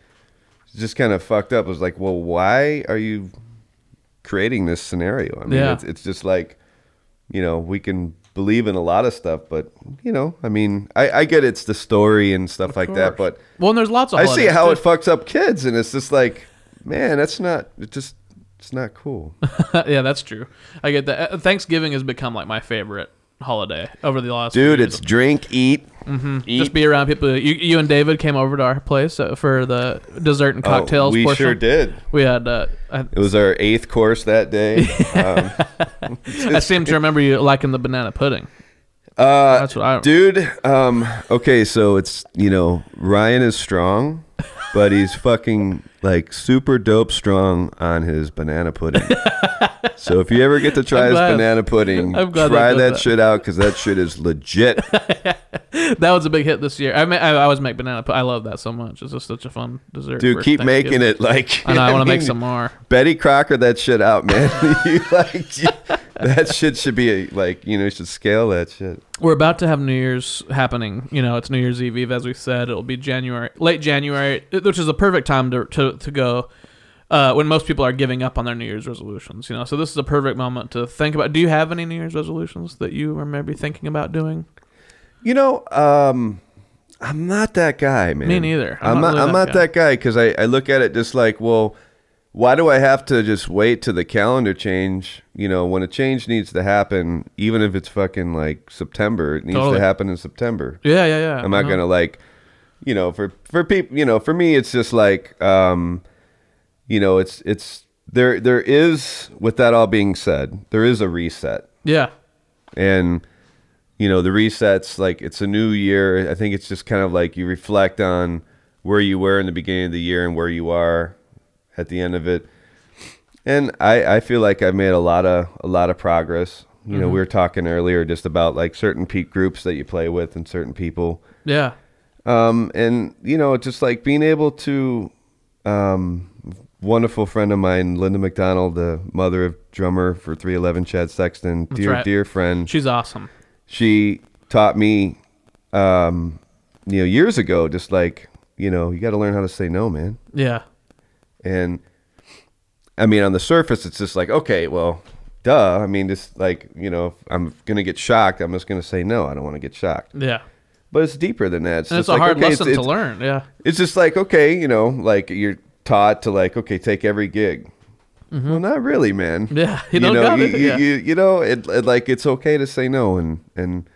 just kind of fucked up. It was like, well, why are you creating this scenario? I mean, yeah. it's, it's just like, you know, we can... believe in a lot of stuff, but you know, I mean, I, I get it's the story and stuff like that, but well, and there's lots of I see how too. It fucks up kids, and it's just like, man, that's not it just it's not cool. Yeah, that's true. I get that. Thanksgiving has become like my favorite holiday over the last dude. Few years. It's drink, eat, mm-hmm. eat, just be around people. You, you and David came over to our place for the dessert and cocktails. Oh, we portion. Sure did. We had. Uh, It was our eighth course that day. um, I seem to remember you liking the banana pudding. Uh, That's what I dude. Um, okay, so it's you know Ryan is strong, but he's fucking like super dope strong on his banana pudding. So if you ever get to try his banana pudding, try that, that shit out because that shit is legit. That was a big hit this year. I mean, I always make banana pudding. I love that so much. It's just such a fun dessert. Dude, keep making it. Like I, I want to make some more. Betty Crocker that shit out, man. You like you, that shit should be a, like you know you should scale that shit. We're about to have New Year's happening. You know, it's New Year's Eve, as we said. It'll be January, late January, which is a perfect time to to, to go. Uh, when most people are giving up on their New Year's resolutions, you know, so this is a perfect moment to think about. Do you have any New Year's resolutions that you are maybe thinking about doing? You know, um, I'm not that guy, man. Me neither. I'm, I'm not, really I'm that, not guy. that guy because I, I look at it just like, well, why do I have to just wait till the calendar change? You know, when a change needs to happen, even if it's fucking like September, it needs totally. to happen in September. Yeah, yeah, yeah. I'm not going to like, you know, for, for people, you know, for me, it's just like, um, you know, it's it's there. There is, with that all being said, there is a reset. Yeah, and you know the resets like it's a new year. I think it's just kind of like you reflect on where you were in the beginning of the year and where you are at the end of it. And I, I feel like I've made a lot of a lot of progress. You mm-hmm. know, we were talking earlier just about like certain peak groups that you play with and certain people. Yeah. Um, and you know, just like being able to, um. Wonderful friend of mine, Linda McDonald, the mother of drummer for three eleven, Chad Sexton. That's dear, right. dear friend. She's awesome. She taught me, um, you know, years ago, just like, you know, you got to learn how to say no, man. Yeah. And I mean, on the surface, it's just like, okay, well, duh. I mean, just like, you know, if I'm going to get shocked, I'm just going to say no. I don't want to get shocked. Yeah. But it's deeper than that. It's, and just it's a like, hard okay, lesson it's, to it's, learn. Yeah. It's just like, okay, you know, like you're taught to like, okay, take every gig. Mm-hmm. Well, not really, man. Yeah, you, don't you know, got you, it. You, yeah. you you know, it, it like it's okay to say no, and and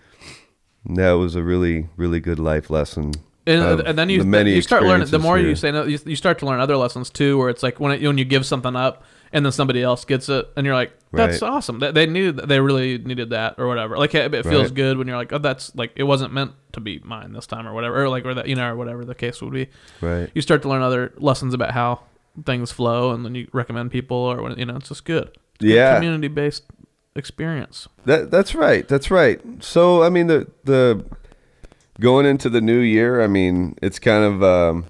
that was a really really good life lesson. And, and then you the th- you start learning. The more here. you say no, you, you start to learn other lessons too, where it's like when it, when you give something up, and then somebody else gets it, and you're like, that's right. awesome. They, they needed, they really needed that, or whatever. Like it feels right. good when you're like, oh, that's like it wasn't meant to be mine this time, or whatever, or like or that you know, or whatever the case would be. Right. You start to learn other lessons about how things flow, and then you recommend people, or you know, it's just good. It's yeah. Community based experience. That that's right. That's right. So I mean the the. going into the new year, I mean, it's kind of, um,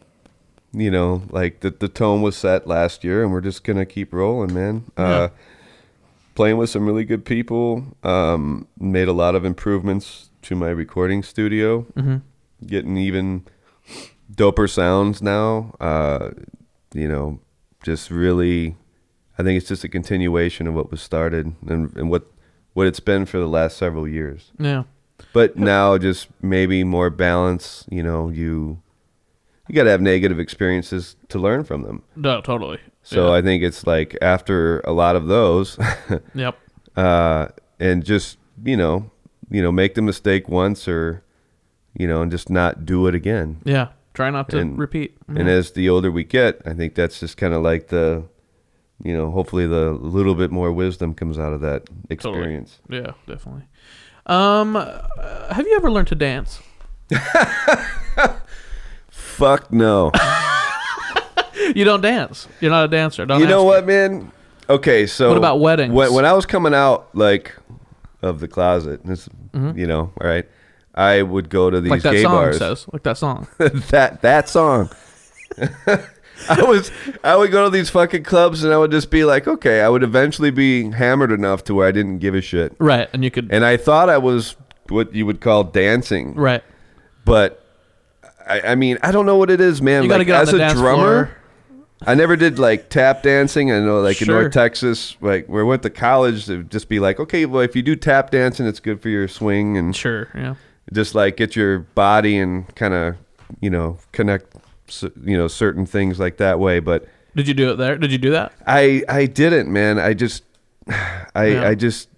you know, like the, the tone was set last year, and we're just going to keep rolling, man. Yeah. Uh, playing with some really good people, um, made a lot of improvements to my recording studio, mm-hmm. getting even doper sounds now, uh, you know, just really, I think it's just a continuation of what was started and, and what, what it's been for the last several years. Yeah. But now just maybe more balance, you know, you you got to have negative experiences to learn from them. No, totally. So yeah. I think it's like after a lot of those. Yep. Uh, and just, you know, you know, make the mistake once or, you know, and just not do it again. Yeah. Try not to and, repeat. Mm-hmm. And as the older we get, I think that's just kind of like the, you know, hopefully the little bit more wisdom comes out of that experience. Totally. Yeah, definitely. Um, uh, have you ever learned to dance? Fuck no. You don't dance. You're not a dancer. Don't you know what, you. man? Okay, so what about weddings? When, when I was coming out, like, of the closet, this, mm-hmm. you know, all right, I would go to these like that gay song bars. Says, like that song. that that song. I was I would go to these fucking clubs and I would just be like, okay, I would eventually be hammered enough to where I didn't give a shit. Right, and you could. And I thought I was what you would call dancing. Right, but I, I mean, I don't know what it is, man. You like, gotta get as on the a dance drummer, floor. I never did like tap dancing. I know, like sure. in North Texas, like where I went to college, it would just be like, okay, well, if you do tap dancing, it's good for your swing and sure, yeah, just like get your body and kind of you know connect. So, you know, certain things like that way, but did you do it there? Did you do that? I, I didn't, man. I just, I, yeah. I just,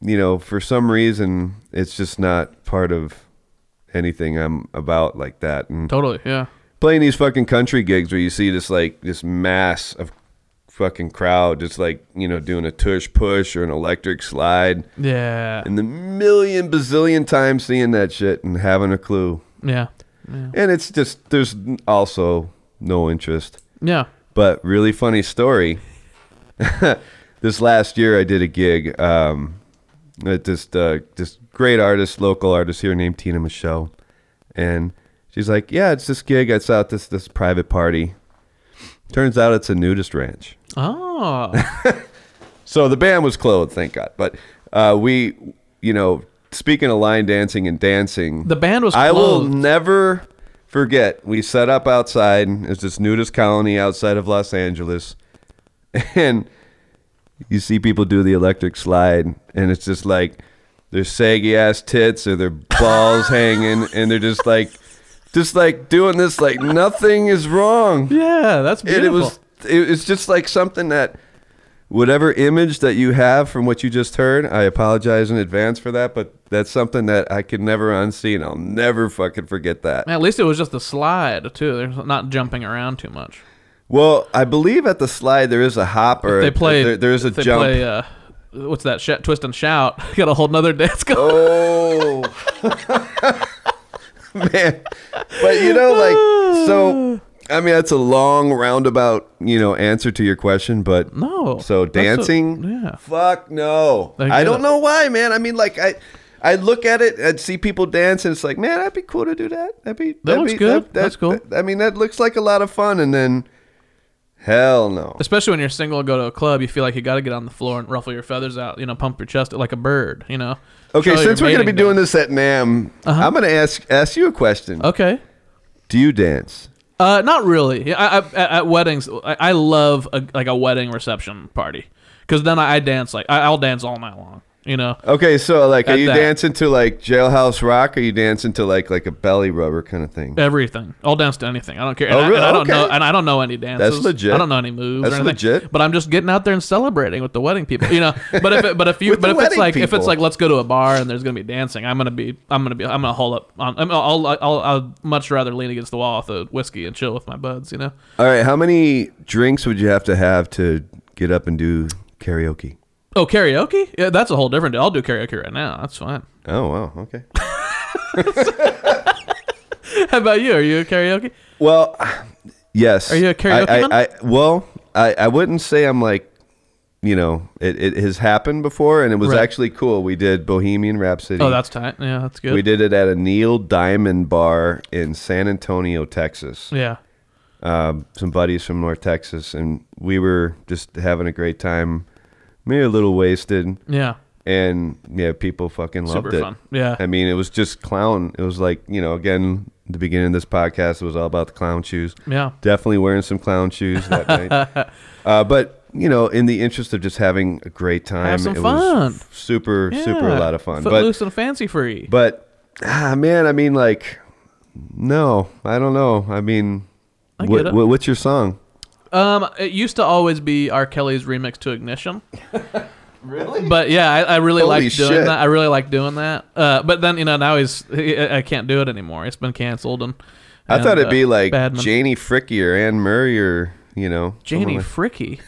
you know, for some reason, it's just not part of anything I'm about like that. And totally. Yeah. Playing these fucking country gigs where you see this, like this mass of fucking crowd, just like, you know, doing a tush push or an electric slide. Yeah. And the million bazillion times seeing that shit and having a clue. Yeah. Yeah. And it's just, there's also no interest. Yeah. But really funny story. This last year I did a gig um, at this, uh, this great artist, local artist here named Tina Michelle. And she's like, yeah, it's this gig. I saw at this, this private party. Turns out it's a nudist ranch. Oh. So the band was clothed, thank God. But uh, we, you know... Speaking of line dancing and dancing, the band was clothed. I will never forget. We set up outside. It's this nudist colony outside of Los Angeles. And you see people do the electric slide. And it's just like their saggy ass tits or their balls hanging. And they're just like, just like doing this like nothing is wrong. Yeah, that's beautiful. And it was, it was just like something that. Whatever image that you have from what you just heard, I apologize in advance for that, but that's something that I could never unsee, and I'll never fucking forget that. At least it was just a slide, too. They're not jumping around too much. Well, I believe at the slide there is a hop or if they play, a, there, there is a if they jump. Play, uh, what's that? Sh- twist and shout. Got a whole nother dance going. Oh. Man. But, you know, like, so... I mean, that's a long roundabout, you know, answer to your question, but no. So dancing, a, yeah. Fuck no. I, I don't it. know why, man. I mean, like I, I look at it, I'd see people dance, and it's like, man, that'd be cool to do that. That'd be that that'd looks be, good. That, that, that's cool. That, I mean, that looks like a lot of fun, and then, hell no. Especially when you're single and go to a club, you feel like you got to get on the floor and ruffle your feathers out, you know, pump your chest like a bird, you know. Okay, Show since we're gonna be doing dance. this at NAMM, uh-huh. I'm gonna ask ask you a question. Okay. Do you dance? Uh, not really. I, I, at, at weddings, I, I love a, like a wedding reception party because then I, I dance like I, I'll dance all night long. You know. Okay, so like, are you that. dancing to like Jailhouse Rock? Or are you dancing to like like a belly rubber kind of thing? Everything. I'll dance to anything. I don't care. And, oh, really? I, and I don't okay. know. And I don't know any dances. That's legit. I don't know any moves. That's or anything. legit. But I'm just getting out there and celebrating with the wedding people. You know. But if it, but if you but if it's like people. if it's like let's go to a bar and there's gonna be dancing, I'm gonna be I'm gonna be I'm gonna hole up. On, I'm, I'll, I'll I'll I'll much rather lean against the wall with a whiskey and chill with my buds. You know. All right. How many drinks would you have to have to get up and do karaoke? Oh, karaoke? Yeah, that's a whole different deal. I'll do karaoke right now. That's fine. Oh, wow. Okay. How about you? Are you a karaoke? Well, yes. Are you a karaoke I, I, man? I, well, I, I wouldn't say I'm like you know, it, it has happened before, and it was right. actually cool. We did Bohemian Rhapsody. Oh, that's tight. Yeah, that's good. We did it at a Neil Diamond bar in San Antonio, Texas. Yeah. Um, some buddies from North Texas, and we were just having a great time. Maybe a little wasted. Yeah. And, yeah, people fucking loved Super it. Fun. Yeah. I mean, it was just clown. It was like, you know, again, the beginning of this podcast, it was all about the clown shoes. Yeah. Definitely wearing some clown shoes that night. Uh, but... You know, in the interest of just having a great time, Have some it fun. was super, yeah. super a lot of fun. Footloose but, and fancy free. But, ah, man, I mean, like, no, I don't know. I mean, I what, what, what's your song? Um, it used to always be R. Kelly's remix to Ignition. Really? But yeah, I, I really Holy liked doing shit. that. I really like doing that. Uh, but then you know now he's he, I can't do it anymore. It's been canceled and. I and, thought it'd uh, be like Badman. Janie Fricke or Ann Murray or you know Janie like. Fricke.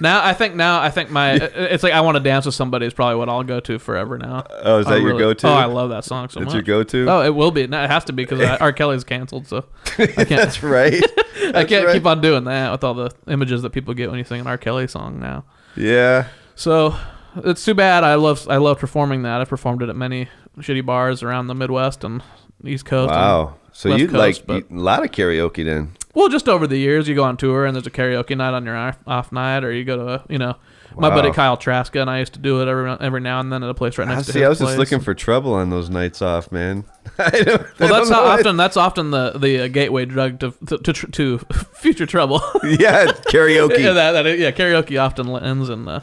Now I think now I think my it's like I Want to Dance with Somebody is probably what I'll go to forever now. Oh, is that really, your go-to? Oh, I love that song so it's much. It's your go-to? Oh, it will be. No, it has to be because R. Kelly's canceled, so I can't. That's right. That's I can't right. keep on doing that with all the images that people get when you sing an R. Kelly song now. Yeah. So it's too bad. I love I love performing that. I performed it at many shitty bars around the Midwest and East Coast. Wow. So you like a lot of karaoke then? Well, just over the years, you go on tour and there's a karaoke night on your off, off night, or you go to, a, you know, my wow. buddy Kyle Traska and I used to do it every every now and then at a place right next I to see, his I was place. Just looking for trouble on those nights off, man. I don't, well, I that's how often that's often the the uh, gateway drug to to, to, to future trouble. Yeah, karaoke. yeah, that, that, yeah, karaoke often ends in, uh,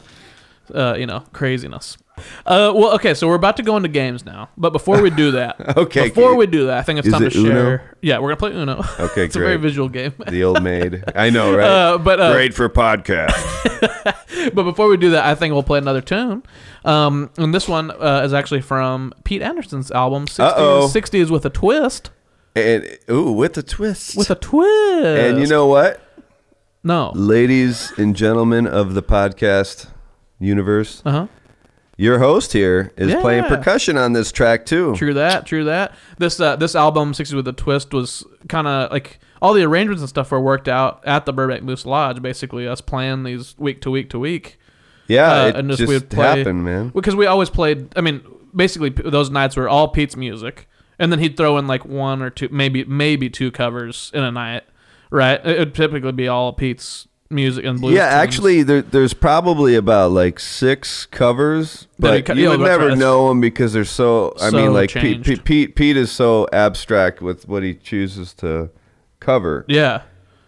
uh, you know, craziness. Uh, well, okay, so we're about to go into games now, but before we do that, okay, before we do that, I think it's time it to share. Uno? Yeah, we're gonna play Uno. Okay, it's great. A very visual game. The old maid, I know, right? Uh, but uh, great for podcast. But before we do that, I think we'll play another tune. Um, and this one uh, is actually from Pete Anderson's album sixties with a Twist. And ooh, with a twist. With a twist. And you know what? No, ladies and gentlemen of the podcast universe. Uh huh. Your host here is yeah. playing percussion on this track too. True that, true that. This uh, this album, sixties with a Twist, was kind of like all the arrangements and stuff were worked out at the Burbank Moose Lodge. Basically, us playing these week to week to week. Yeah, uh, it and just, just we would play, happened, man. Because we always played. I mean, basically those nights were all Pete's music, and then he'd throw in like one or two, maybe maybe two covers in a night. Right? It would typically be all Pete's music and blues. Yeah, tunes. Actually, there, there's probably about like six covers, but co- you would never right. know them because they're so. I so mean, like Pete, Pete, Pete, Pete is so abstract with what he chooses to cover. Yeah.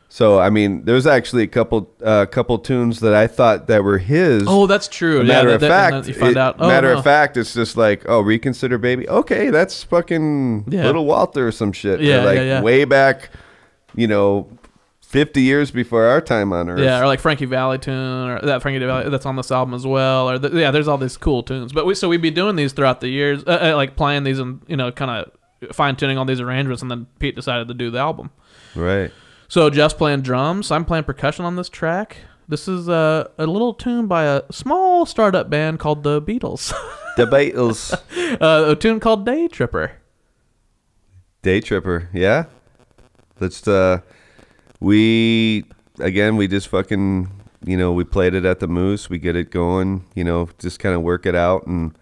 So I mean, there's actually a couple, uh, couple tunes that I thought that were his. Oh, that's true. Yeah, matter that, of fact, you find it, out. Oh, matter no. of fact, it's just like, oh, Reconsider, Baby. Okay, that's fucking yeah. Little Walter or some shit. Yeah, like yeah, yeah. Way back, you know. Fifty years before our time on Earth. Yeah, or like Frankie Valli tune, or that Frankie Valli that's on this album as well. Or the, yeah, there's all these cool tunes. But we so we'd be doing these throughout the years, uh, uh, like playing these and you know, kind of fine tuning all these arrangements. And then Pete decided to do the album. Right. So Jeff's playing drums. I'm playing percussion on this track. This is a, a little tune by a small startup band called the Beatles. The Beatles. uh, a tune called Day Tripper. Day Tripper. Yeah. Let's. Uh... We, again, we just fucking, you know, we played it at the Moose. We get it going, you know, just kind of work it out. And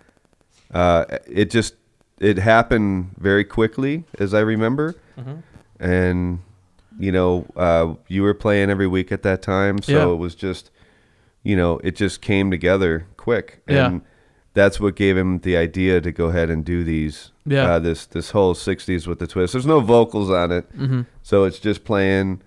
uh, it just, it happened very quickly, as I remember. Mm-hmm. And, you know, uh, you were playing every week at that time. So yeah. It was just, you know, it just came together quick. And yeah. That's what gave him the idea to go ahead and do these. Yeah. Uh, this, this whole sixties with the Twist. There's no vocals on it. Mm-hmm. So it's just playing...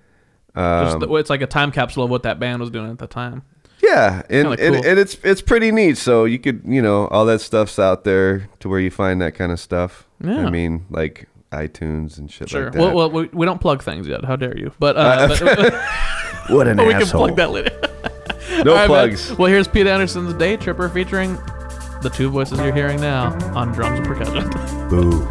Just the, it's like a time capsule of what that band was doing at the time. Yeah, and, cool. and and it's it's pretty neat. So you could, you know, all that stuff's out there to where you find that kind of stuff. Yeah. I mean, like iTunes and shit sure. like that. Well, well, we, we don't plug things yet. How dare you? But, uh, but what an but we asshole. We can plug that later. No right, plugs. Man. Well, here's Pete Anderson's Day Tripper featuring the two voices you're hearing now on drums and percussion. Boo.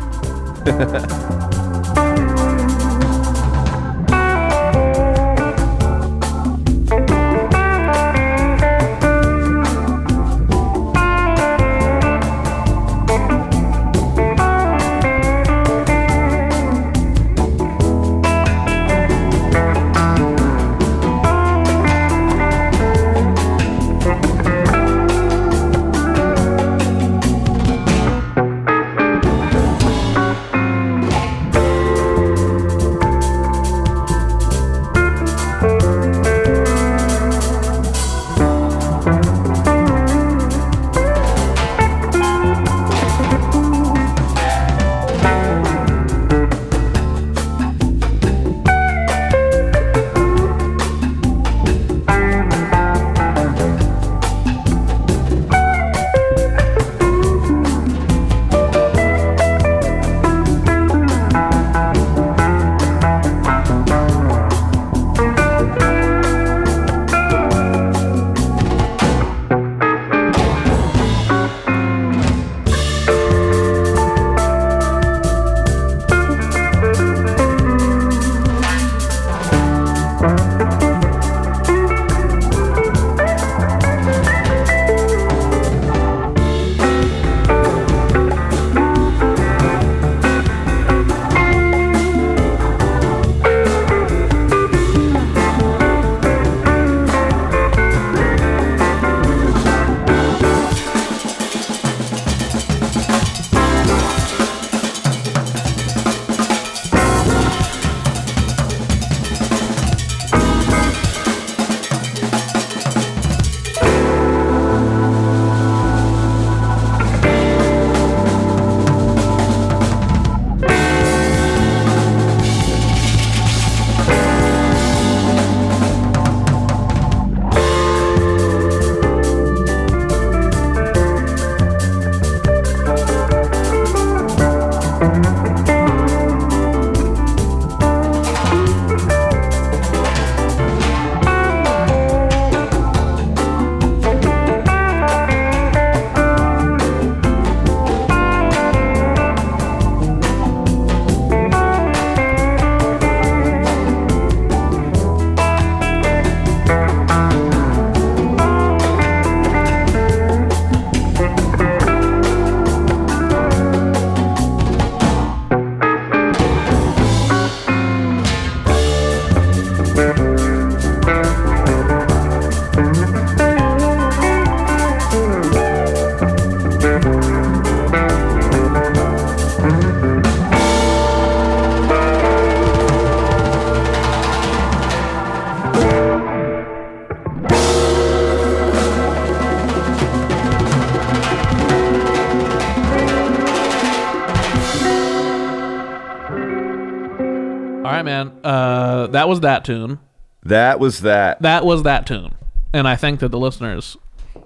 All right, man. Uh, that was that tune. That was that. That was that tune. And I think that the listeners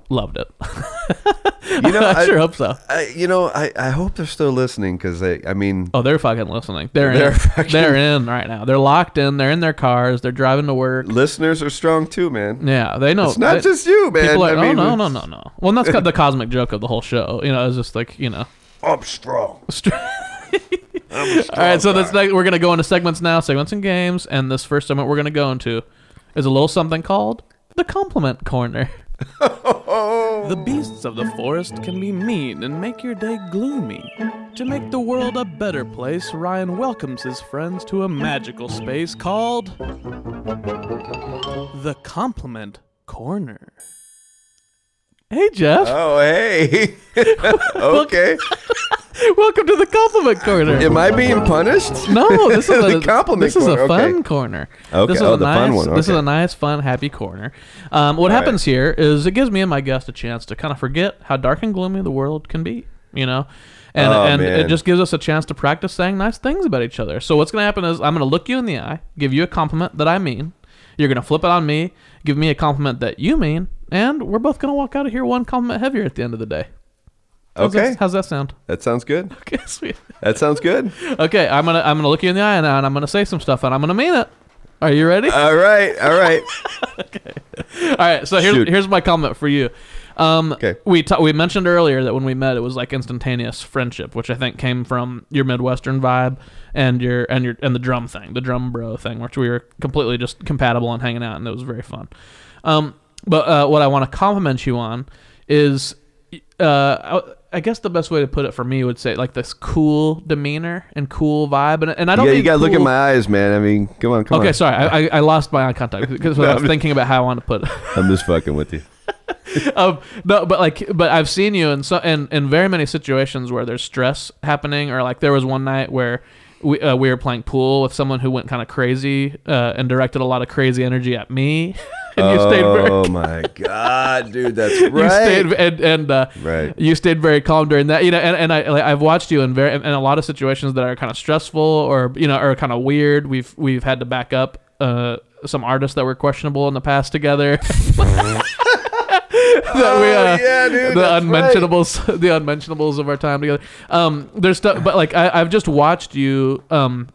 loved it. You know, I sure I, hope so. I, you know, I, I hope they're still listening because they, I mean. Oh, they're fucking listening. They're, they're in. Fucking... They're in right now. They're locked in. They're in their cars. They're driving to work. Listeners are strong too, man. Yeah, they know. It's not they, just you, man. People are, I oh, mean, no, no, no, no. Well, that's the cosmic joke of the whole show. You know, it's just like, you know. I'm strong. Strong. All right, so that's like, we're going to go into segments now, segments and games, and this first segment we're going to go into is a little something called the Compliment Corner. The beasts of the forest can be mean and make your day gloomy. To make the world a better place, Ryan welcomes his friends to a magical space called the Compliment Corner. Hey, Jeff. Oh, hey. Okay. Welcome to the Compliment Corner. Am I being punished? No, this is the a compliment. This is corner. a fun okay. corner. Okay, this is oh, a the nice, fun one. Okay. This is a nice, fun, happy corner. Um, what All happens right. here is it gives me and my guest a chance to kind of forget how dark and gloomy the world can be, you know, and oh, and man. It just gives us a chance to practice saying nice things about each other. So what's going to happen is I'm going to look you in the eye, give you a compliment that I mean. You're going to flip it on me, give me a compliment that you mean, and we're both going to walk out of here one compliment heavier at the end of the day. How's okay. That, how's that sound? That sounds good. Okay, sweet. That sounds good. Okay, I'm gonna I'm gonna look you in the eye now, and I'm gonna say some stuff, and I'm gonna mean it. Are you ready? All right, all right. Okay. All right. So here's Shoot. here's my comment for you. Um, okay. We ta- we mentioned earlier that when we met, it was like instantaneous friendship, which I think came from your Midwestern vibe and your and your and the drum thing, the drum bro thing, which we were completely just compatible and hanging out, and it was very fun. Um, but uh, what I want to compliment you on is. Uh, I guess the best way to put it for me would say like this cool demeanor and cool vibe, and, and I don't. Yeah, you gotta cool... look in my eyes, man. I mean, come on, come okay, on. Okay, sorry, I, I lost my eye contact because no, I was just... thinking about how I want to put it. I'm just fucking with you. um, no, but like, but I've seen you in so in, in very many situations where there's stress happening, or like there was one night where we uh, we were playing pool with someone who went kind of crazy uh, and directed a lot of crazy energy at me. And you oh, stayed very calm. My God, dude, that's right. You stayed and, and uh, right. You stayed very calm during that, you know. And, and I, like, I've watched you in very in a lot of situations that are kind of stressful or you know are kind of weird. We've we've had to back up uh, some artists that were questionable in the past together. That we, uh, oh, yeah, dude, the unmentionables, right. The unmentionables of our time together. Um, there's stuff, but like I, I've just watched you. Um,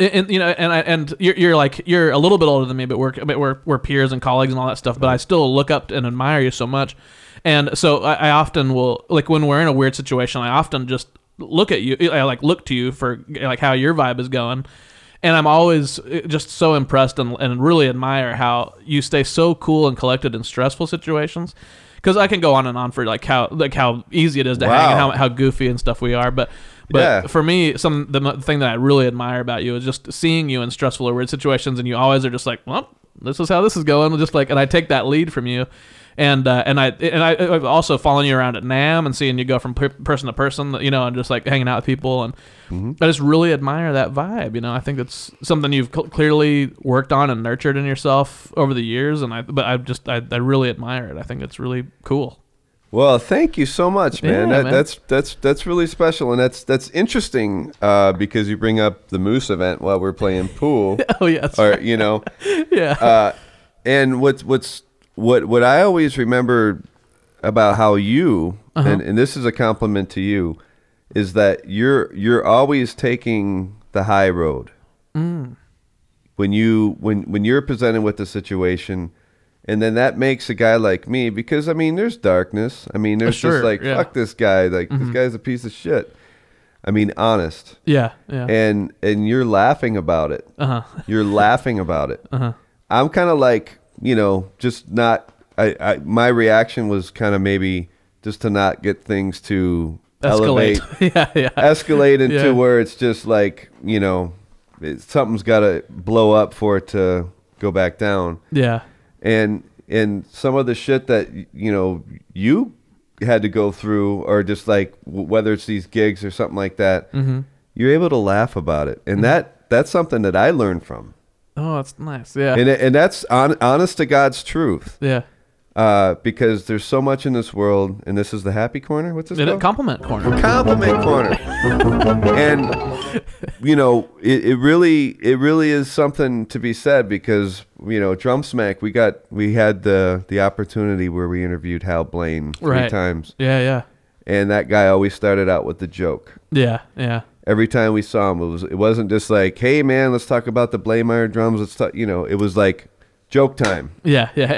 And you know, and I, and you're, you're like you're a little bit older than me, but we're we're we're peers and colleagues and all that stuff. But I still look up and admire you so much, and so I, I often will like when we're in a weird situation, I often just look at you, I like look to you for like how your vibe is going, and I'm always just so impressed and and really admire how you stay so cool and collected in stressful situations. Because I can go on and on for like how like how easy it is to wow. hang and how how goofy and stuff we are, but. But yeah. For me, some the thing that I really admire about you is just seeing you in stressful or weird situations, and you always are just like, well, this is how this is going. Just like, and I take that lead from you, and uh, and I and I, I've also following you around at NAMM and seeing you go from per- person to person, you know, and just like hanging out with people, and mm-hmm. I just really admire that vibe. You know, I think that's something you've cl- clearly worked on and nurtured in yourself over the years, and I but I just I, I really admire it. I think it's really cool. Well, thank you so much, man. Yeah, that, man. That's that's that's really special, and that's that's interesting uh, because you bring up the Moose event while we're playing pool. Oh yeah, that's or right. You know, yeah. Uh, and what's what's what what I always remember about how you uh-huh. and, and this is a compliment to you is that you're you're always taking the high road mm. when you when when you're presented with the situation. And then that makes a guy like me, because, I mean, there's darkness. I mean, there's sure, just like, yeah. fuck this guy. Like, mm-hmm. this guy's a piece of shit. I mean, honest. Yeah, yeah. And and you're laughing about it. Uh-huh. You're laughing about it. Uh-huh. I'm kind of like, you know, just not, I, I my reaction was kind of maybe just to not get things to escalate. Elevate, yeah, yeah. Escalate into yeah. where it's just like, you know, it, something's got to blow up for it to go back down. Yeah. And and some of the shit that, you know, you had to go through or just like w- whether it's these gigs or something like that, mm-hmm. you're able to laugh about it. And mm-hmm. that that's something that I learned from. Oh, that's nice. Yeah. And and that's on, honest to God's truth. Yeah. Uh, because there's so much in this world, and this is the happy corner. What's this called? Compliment corner. Compliment corner. And you know, it, it really, it really is something to be said because you know, Drum Smack, we got, we had the the opportunity where we interviewed Hal Blaine three right. times. Yeah, yeah. And that guy always started out with the joke. Yeah, yeah. Every time we saw him, it was it wasn't just like, hey man, let's talk about the Blameyer drums. Let's talk, you know, it was like. Joke time. Yeah, yeah,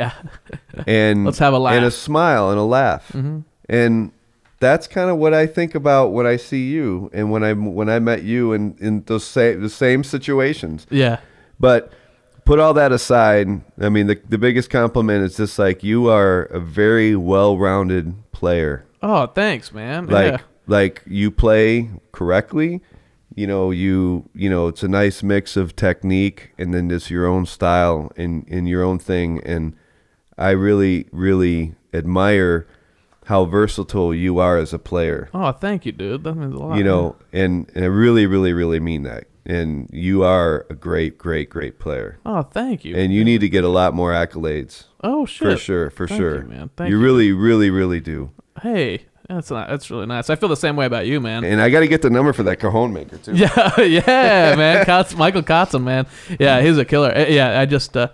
yeah. And let's have a laugh. And a smile and a laugh. Mm-hmm. And that's kind of what I think about when I see you and when I when I met you in, in those same, the same situations. Yeah. But put all that aside, I mean, the, the biggest compliment is just like you are a very well-rounded player. Oh, thanks, man. Like, yeah. like you play correctly. You know, you you know, it's a nice mix of technique and then just your own style and, and your own thing. And I really, really admire how versatile you are as a player. Oh, thank you, dude. That means a lot. You know, and, and I really, really, really mean that. And you are a great, great, great player. Oh, thank you. And man. You need to get a lot more accolades. Oh, shit. For sure, for thank sure. You, man. Thank you. You really, really, really do. Hey. That's not, that's really nice. I feel the same way about you, man. And I got to get the number for that cajon maker, too. Yeah, yeah, man. Kots, Michael Kotsen, man. Yeah, he's a killer. Yeah, I just... Uh,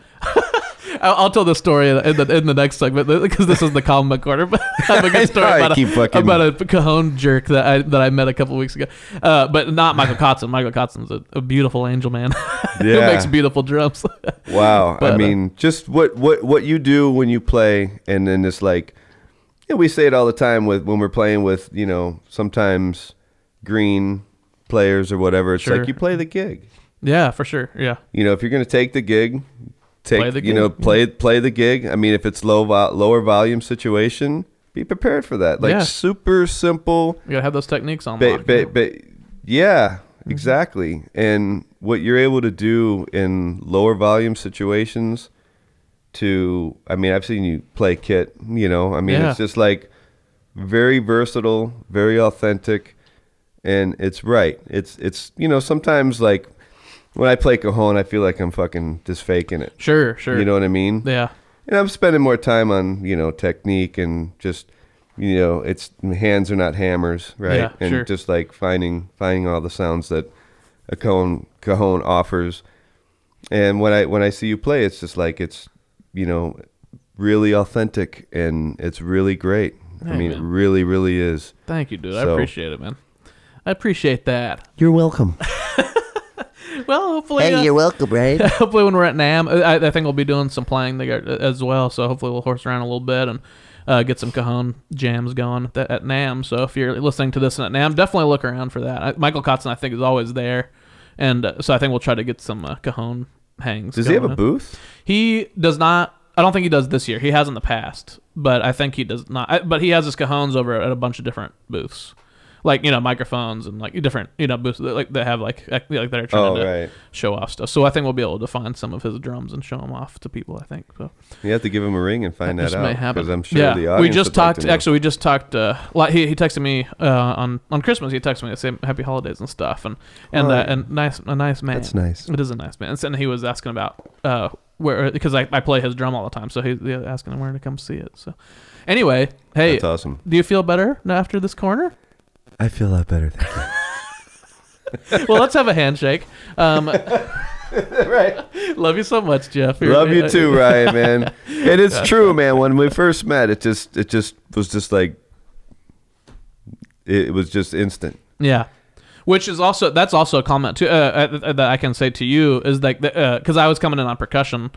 I'll, I'll tell the story in the, in the next segment, because this is the compliment corner. But I have a good story about, keep a, about a cajon jerk that I that I met a couple weeks ago. Uh, but not Michael Kotsen. Michael Kotsen's a, a beautiful angel, man. Yeah. Who makes beautiful drums. Wow. But, I mean, uh, just what, what, what you do when you play, and then it's like... Yeah, we say it all the time with when we're playing with, you know, sometimes green players or whatever. It's sure. like you play the gig. Yeah, for sure. Yeah. You know, if you're going to take the gig, take play the you gig. know, play play the gig. I mean, if it's low vo- lower volume situation, be prepared for that. Like yeah. super simple. You got to have those techniques on. Ba- ba- ba- yeah, mm-hmm. exactly. And what you're able to do in lower volume situations. To, I mean, I've seen you play kit, you know, I mean, yeah. it's just like very versatile, very authentic, and it's right. It's, it's you know, sometimes like when I play cajon, I feel like I'm fucking just faking it. Sure, sure. You know what I mean? Yeah. And I'm spending more time on, you know, technique and just, you know, it's hands are not hammers, right? Yeah, and sure. just like finding, finding all the sounds that a cajon, cajon offers. And when I, when I see you play, it's just like, it's, you know, really authentic, and it's really great. Hey, I mean, man. It really, really is. Thank you, dude. So, I appreciate it, man. I appreciate that. You're welcome. Well, hopefully... Hey, uh, you're welcome, right? Hopefully when we're at NAMM, I, I think we'll be doing some playing there as well, so hopefully we'll horse around a little bit and uh, get some cajon jams going at, at NAMM. So if you're listening to this at NAMM, definitely look around for that. I, Michael Kotsen, I think, is always there, and uh, so I think we'll try to get some uh, cajon... hangs. Does he have a in. booth? He does not. I don't think he does this year. He has in the past, but I think he does not. I, but he has his cajones over at a bunch of different booths, like you know microphones and like different you know booths that like they have like like they're trying oh, to right. show off stuff. So I think we'll be able to find some of his drums and show them off to people. I think so. You have to give him a ring and find that, that out because I'm sure yeah. the audience. We just talked. Like actually, we just talked. Uh, he he texted me uh, on on Christmas. He texted me to say happy holidays and stuff. And and right. uh, and nice a nice man. That's nice. It is a nice man. And he was asking about uh, where because I, I play his drum all the time. So he's asking him where to come see it. So anyway, hey, that's awesome. Do you feel better after this corner? I feel a lot better, thank you. Well, let's have a handshake. Um, right. Love you so much, Jeff. You're, love you too, Ryan, man. And it's true, man. When we first met, it just it just was just like it was just instant. Yeah. Which is also that's also a comment too uh, that I can say to you is like because uh, I was coming in on percussion,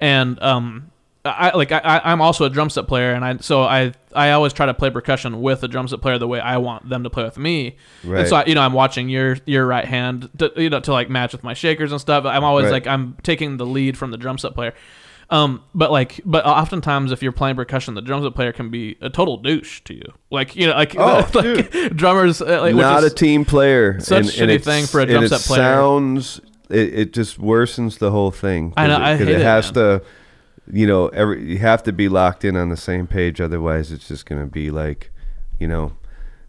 and um, I like I I'm also a drum set player, and I so I. I always try to play percussion with a drum set player the way I want them to play with me. Right. And so, I, you know, I'm watching your your right hand, to, you know, to like match with my shakers and stuff. I'm always right. like, I'm taking the lead from the drum set player. Um, but like, but oftentimes if you're playing percussion, the drum set player can be a total douche to you. Like, you know, like, oh, like drummers, like, not a team player. Such and, a shitty thing for a drum set player. Sounds, it, it just worsens the whole thing. I know. It, I hate it. It has it, to. You know, every you have to be locked in on the same page. Otherwise, it's just gonna be like, you know,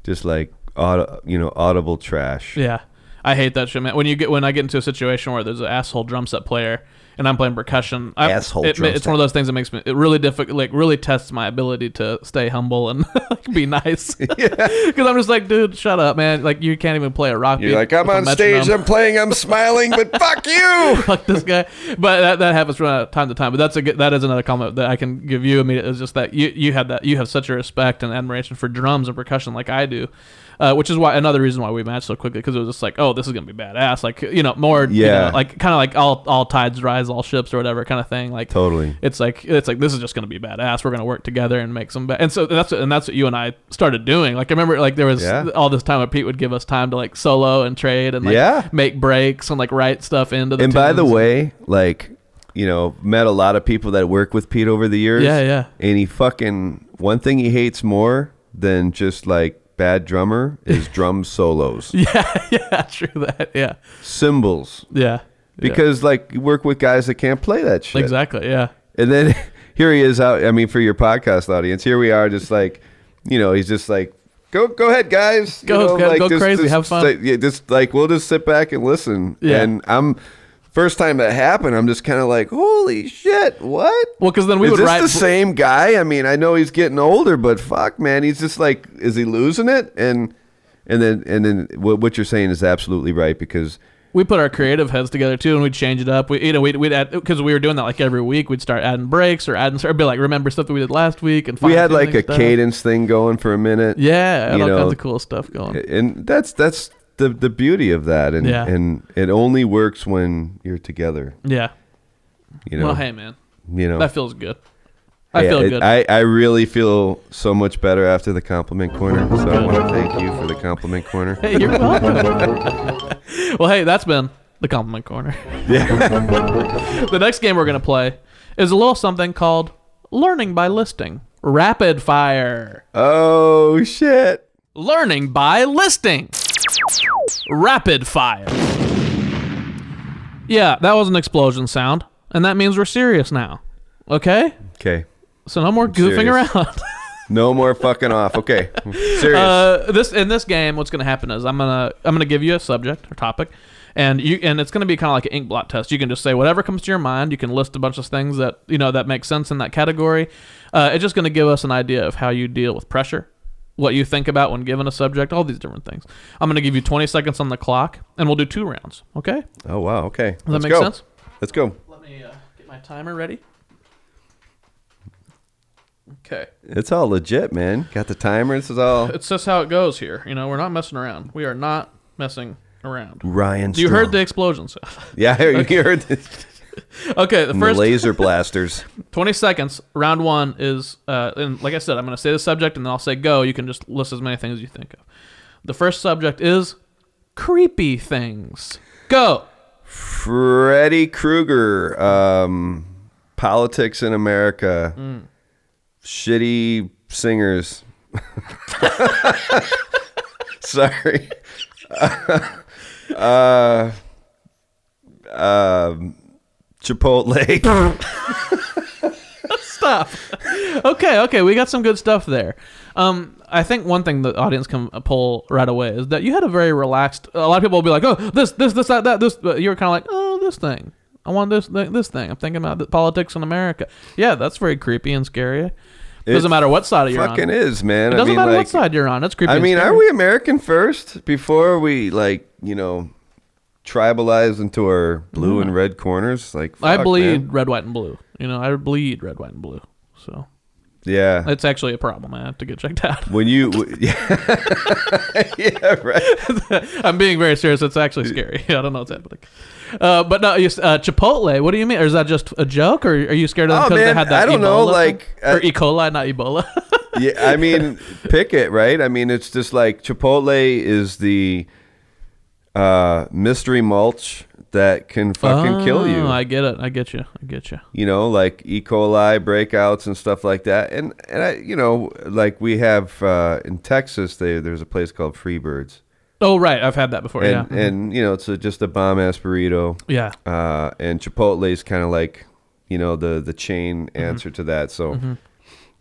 just like auto, you know, audible trash. Yeah, I hate that shit, man. When you get when I get into a situation where there's an asshole drum set player and I'm playing percussion, I, asshole it, drum it's set. One of those things that makes me it really difficult, like really tests my ability to stay humble and like, be nice. Because I'm just like, dude, shut up, man. Like you can't even play a rock. You're beat like, I'm on stage, I'm playing, I'm smiling, but fuck you, fuck this guy. But that, that happens from time to time. But that's a that is another comment that I can give you. I mean, it's just that you you have that you have such a respect and admiration for drums and percussion like I do. Uh, which is why another reason why we matched so quickly, because it was just like, oh, this is gonna be badass, like you know, more, yeah, you know, like kind of like all all tides rise, all ships or whatever kind of thing, like totally. It's like it's like this is just gonna be badass. We're gonna work together and make some, ba-. and so and that's what, and that's what you and I started doing. Like I remember, like there was yeah. all this time where Pete would give us time to like solo and trade and like yeah. make breaks and like write stuff into the. And by the way, like you know, met a lot of people that work with Pete over the years. Yeah, yeah. And he fucking one thing he hates more than just like. Bad drummer is drum solos. yeah, yeah, true that. Yeah, cymbals. Yeah, because yeah. like you work with guys that can't play that shit. Exactly. Yeah. And then here he is out. I mean, for your podcast audience, here we are, just like you know, he's just like, go, go ahead, guys. Go, you know, go, like, go just, crazy, just, have fun. Like, yeah, just like we'll just sit back and listen. Yeah. And I'm. First time that happened, I'm just kind of like, holy shit, what? Well, because then we is would write... Is this the same guy? I mean, I know he's getting older, but fuck, man, he's just like, is he losing it? And and then and then what you're saying is absolutely right, because... We put our creative heads together, too, and we'd change it up. We, you know, we'd, we'd add... Because we were doing that, like, every week. We'd start adding breaks or adding... Or be like, remember stuff that we did last week? And we had, like, a stuff. cadence thing going for a minute. Yeah, and all know, kinds of cool stuff going. And that's that's... The the beauty of that, and yeah. and it only works when you're together. Yeah, you know. Well, hey, man, you know that feels good. I yeah, feel it, good. I, I really feel so much better after the compliment corner. So I want to thank you for the compliment corner. Hey, you're welcome. Well, hey, that's been the compliment corner. Yeah. The next game we're gonna play is a little something called Learning by Listing. Rapid fire. Oh shit. Learning by listing. Rapid fire. Yeah, that was an explosion sound, and that means we're serious now. Okay? Okay. So no more I'm goofing serious. around. No more fucking off. Okay. I'm serious. Uh, this in this game, what's going to happen is I'm gonna I'm gonna give you a subject or topic, and you and it's going to be kind of like an ink blot test. You can just say whatever comes to your mind. You can list a bunch of things that you know that make sense in that category. Uh, it's just going to give us an idea of how you deal with pressure. What you think about when given a subject, all these different things. I'm going to give you twenty seconds on the clock, and we'll do two rounds, okay? Oh, wow, okay. Does Let's that make go. sense? Let's go. Let me uh, get my timer ready. Okay. It's all legit, man. Got the timer. This is all... It's just how it goes here. You know, we're not messing around. We are not messing around. Ryan Strong. You heard the explosions. Yeah, I heard, okay. you heard this. Okay, the first the laser blasters. twenty seconds. Round one is, uh, and like I said, I'm going to say the subject, and then I'll say go. You can just list as many things as you think of. The first subject is creepy things. Go. Freddy Krueger. Um, politics in America. Mm. Shitty singers. Sorry. Uh. uh um. Chipotle. Stop. Okay, okay, we got some good stuff there. Um, I think one thing the audience can pull right away is that you had a very relaxed. A lot of people will be like, "Oh, this, this, this, that, that." This, but you were kind of like, "Oh, this thing. I want this, thing, this thing." I'm thinking about the politics in America. Yeah, that's very creepy and scary. It doesn't matter what side you're fucking on. Fucking is, man. It doesn't I mean, matter like, what side you're on. That's creepy. I mean, and scary. Are we American first before we like, you know? Tribalized into our blue mm. and red corners, like fuck, I bleed man. red, white, and blue. You know, I bleed red, white, and blue. So, yeah, it's actually a problem. I have to get checked out. When you, w- yeah, yeah, right. I'm being very serious. It's actually scary. I don't know what's happening. Uh, but no, you, uh, Chipotle. What do you mean? Or is that just a joke? Or are you scared of them because oh, they had that? I don't Ebola know, like I, or E. coli, not Ebola. Yeah, I mean, pick it right. I mean, it's just like Chipotle is the. Uh, mystery mulch that can fucking oh, kill you. I get it. I get you. I get you. You know, like E. coli breakouts and stuff like that. And and I, you know, like we have uh, in Texas, they, there's a place called Freebirds. Oh right, I've had that before. And, yeah, and you know, it's a, just a bomb ass burrito. Yeah. Uh, and Chipotle is kind of like, you know, the the chain mm-hmm. answer to that. So mm-hmm.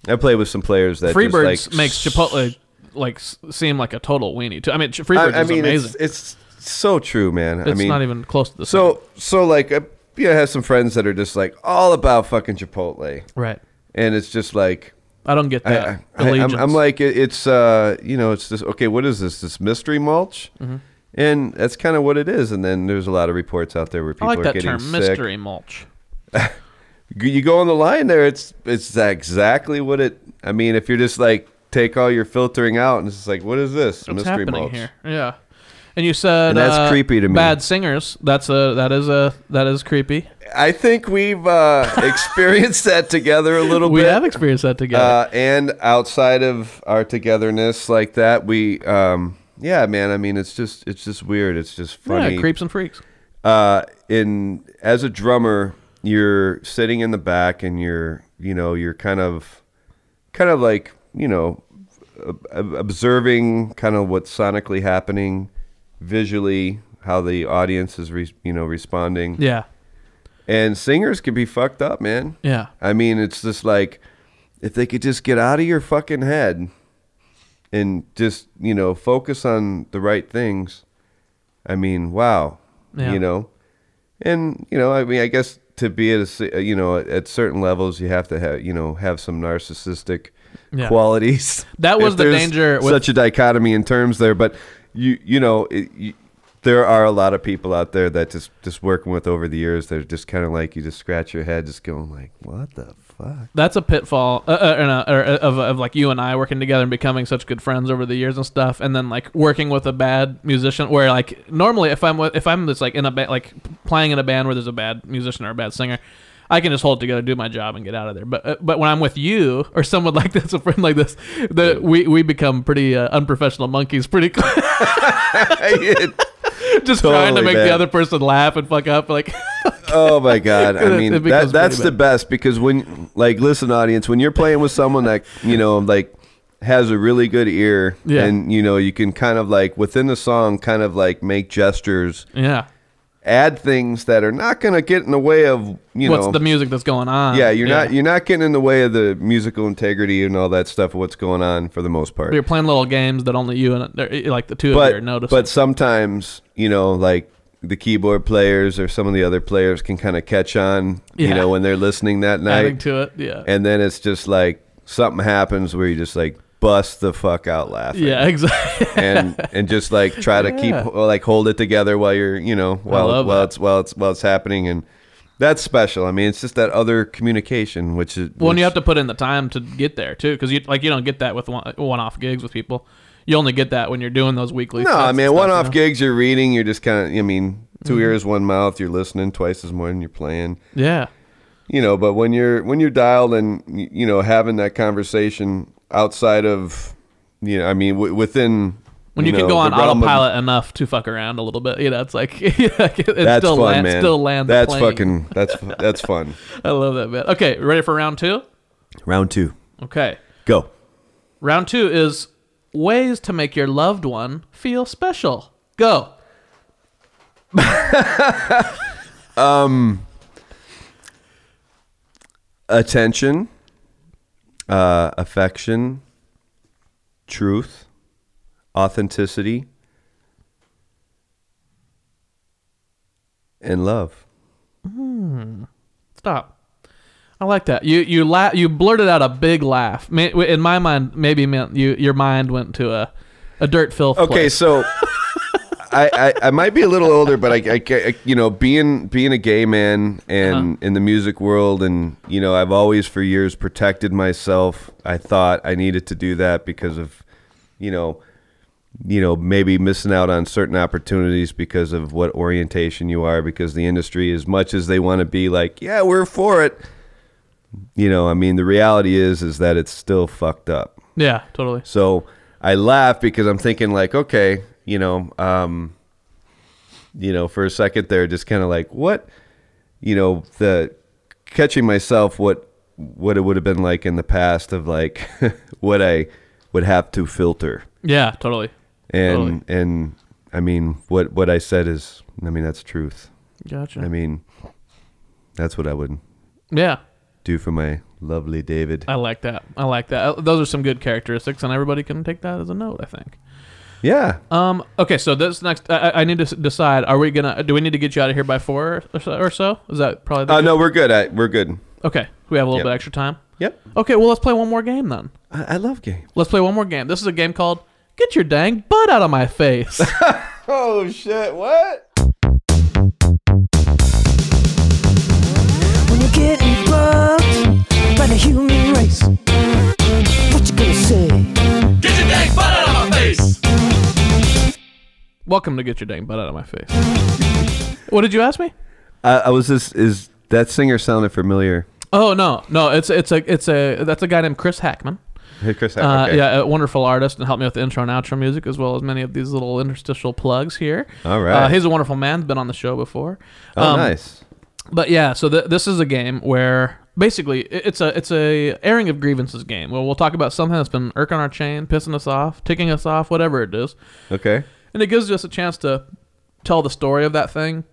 I play with some players that Freebirds just like, makes Chipotle like seem like a total weenie too. I mean, Freebirds I, I is mean, amazing. It's, it's So true, man. It's I mean, not even close to the so same. So like, I, you know, I have some friends that are just like all about fucking Chipotle, right? And it's just like, I don't get that. I, I, I'm, I'm like, it, it's uh, you know, it's this. Okay, what is this? This mystery mulch, mm-hmm. and that's kind of what it is. And then there's a lot of reports out there where people I like are that getting term, sick. Mystery mulch. You go on the line there. It's it's exactly what it. I mean, if you're just like take all your filtering out, and it's just like, what is this? What's mystery happening mulch here? Yeah. And you said and that's uh, creepy to me. Bad singers. That's a that is a that is creepy. I think we've uh, experienced that together a little we bit. We have experienced that together. Uh, and outside of our togetherness like that, we um, yeah, man. I mean, it's just it's just weird. It's just funny. Yeah, creeps and freaks. Uh, in as a drummer, you're sitting in the back, and you're you know you're kind of kind of like you know observing kind of what's sonically happening. Visually, how the audience is, re- you know, responding. Yeah. And singers can be fucked up, man. Yeah. I mean, it's just like, if they could just get out of your fucking head and just, you know, focus on the right things. I mean, wow. Yeah. You know? And, you know, I mean, I guess to be at a, you know, at certain levels, you have to have, you know, have some narcissistic yeah. qualities. That was the danger. With- such a dichotomy in terms there, but... You you know, it, you, there are a lot of people out there that just, just working with over the years that are just kind of like, you just scratch your head just going like, what the fuck? That's a pitfall uh, uh, and a, or, uh, of, of like you and I working together and becoming such good friends over the years and stuff. And then like working with a bad musician where like normally if I'm if I'm just like in a ba- like playing in a band where there's a bad musician or a bad singer, I can just hold together, do my job, and get out of there. But uh, but when I'm with you or someone like this, a friend like this, the, we we become pretty uh, unprofessional monkeys pretty quick. Just totally trying to make bad. The other person laugh and fuck up. Like, oh my god! I mean, it, it that, that's the best because when like listen, audience, when you're playing with someone that you know like has a really good ear, yeah. and you know you can kind of like within the song, kind of like make gestures, yeah. add things that are not going to get in the way of you what's know what's the music that's going on. Yeah, you're yeah. not you're not getting in the way of the musical integrity and all that stuff of what's going on for the most part. You're playing little games that only you and like the two but, of you are noticing. But sometimes you know like the keyboard players or some of the other players can kind of catch on. Yeah. You know when they're listening that night. Adding to it, yeah. And then it's just like something happens where you just like. Bust the fuck out laughing. Yeah, exactly. and and just like try to yeah. keep like hold it together while you're you know while while that. it's while it's while it's happening, and that's special. I mean, it's just that other communication, which is well, which, and you have to put in the time to get there too, because you like you don't get that with one, one-off gigs with people. You only get that when you're doing those weekly. No, I mean one-off you know? gigs. You're reading. You're just kind of. I mean, two mm-hmm. ears, one mouth. You're listening twice as more than you're playing. Yeah. You know, but when you're when you're dialed and you know having that conversation. Outside of, you know, I mean, w- within... When you, you know, can go on autopilot of, enough to fuck around a little bit, you know, it's like... it still, fun, land, still lands That's plane. fucking... That's that's fun. I love that, man. Okay, ready for round two? Round two. Okay. Go. Round two is ways to make your loved one feel special. Go. um, Attention. Uh, affection, truth, authenticity, and love. Mm. Stop. I like that. You you la- you blurted out a big laugh. In my mind, maybe meant you your mind went to a, a dirt filth. Okay, place. so I, I, I might be a little older, but I, I, I you know being being a gay man and uh-huh. in the music world, and you know I've always for years protected myself. I thought I needed to do that because of you know you know maybe missing out on certain opportunities because of what orientation you are. Because the industry, as much as they want to be like, yeah, we're for it, you know, I mean the reality is is that it's still fucked up. Yeah, totally. So I laugh because I'm thinking like, okay. You know, um, you know, for a second there, just kind of like what, you know, the catching myself what what it would have been like in the past of like what I would have to filter. Yeah, totally. And totally. and I mean, what what I said is, I mean, that's truth. Gotcha. I mean, that's what I would. Yeah. Do for my lovely David. I like that. I like that. Those are some good characteristics, and everybody can take that as a note, I think. Yeah. Um. Okay. So this next, I, I need to decide. Are we gonna? Do we need to get you out of here by four or so? Or so? Is that probably? The uh, no, we're good. I, we're good. Okay. We have a little yep. bit extra time. Yep. Okay. Well, let's play one more game then. I, I love games. Let's play one more game. This is a game called "Get Your Dang Butt Out of My Face." Oh shit! What? When you get robbed by the human race, what you gonna say? Get your dang butt out of my face. Welcome to Get Your Dang Butt Out of My Face. What did you ask me? Uh, I was just, is that singer sounded familiar? Oh, no. No, it's it's a, it's a, that's a guy named Chris Hackman. Hey, Chris Hackman. Uh, okay. Yeah, a wonderful artist and helped me with the intro and outro music as well as many of these little interstitial plugs here. All right. Uh, he's a wonderful man. Been on the show before. Oh, um, nice. But yeah, so th- this is a game where basically it's a it's a airing of grievances game where we'll talk about something that's been irking our chain, pissing us off, ticking us off, whatever it is. Okay. And it gives us a chance to tell the story of that thing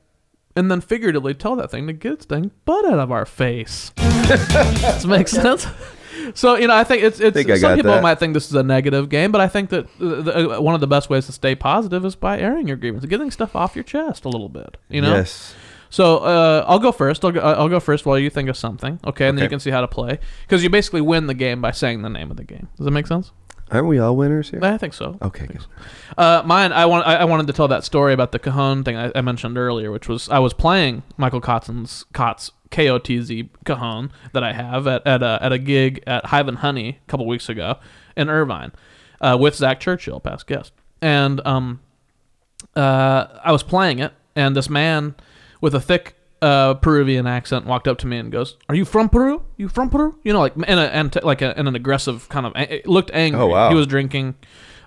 and then figuratively tell that thing to get its dang butt out of our face. Does that make sense? So, you know, I think it's, it's I think I some people that. might think this is a negative game, but I think that the, the, one of the best ways to stay positive is by airing your grievances, getting stuff off your chest a little bit, you know? Yes. So uh, I'll go first. I'll go, I'll go first while you think of something, okay? And okay. then you can see how to play. Because you basically win the game by saying the name of the game. Does that make sense? Aren't we all winners here? I think so. Okay. I think so. Uh, mine, I, want, I, I wanted to tell that story about the Cajon thing I, I mentioned earlier, which was I was playing Michael Kotsen's Kotz, K O T Z, Cajon that I have at at a, at a gig at Hive and Honey a couple weeks ago in Irvine uh, with Zach Churchill, past guest. And um, uh, I was playing it, and this man with a thick uh, Peruvian accent walked up to me and goes, "Are you from Peru? You from Peru?" You know, like in, a, in like a, in an aggressive kind of, it looked angry. Oh, wow. He was drinking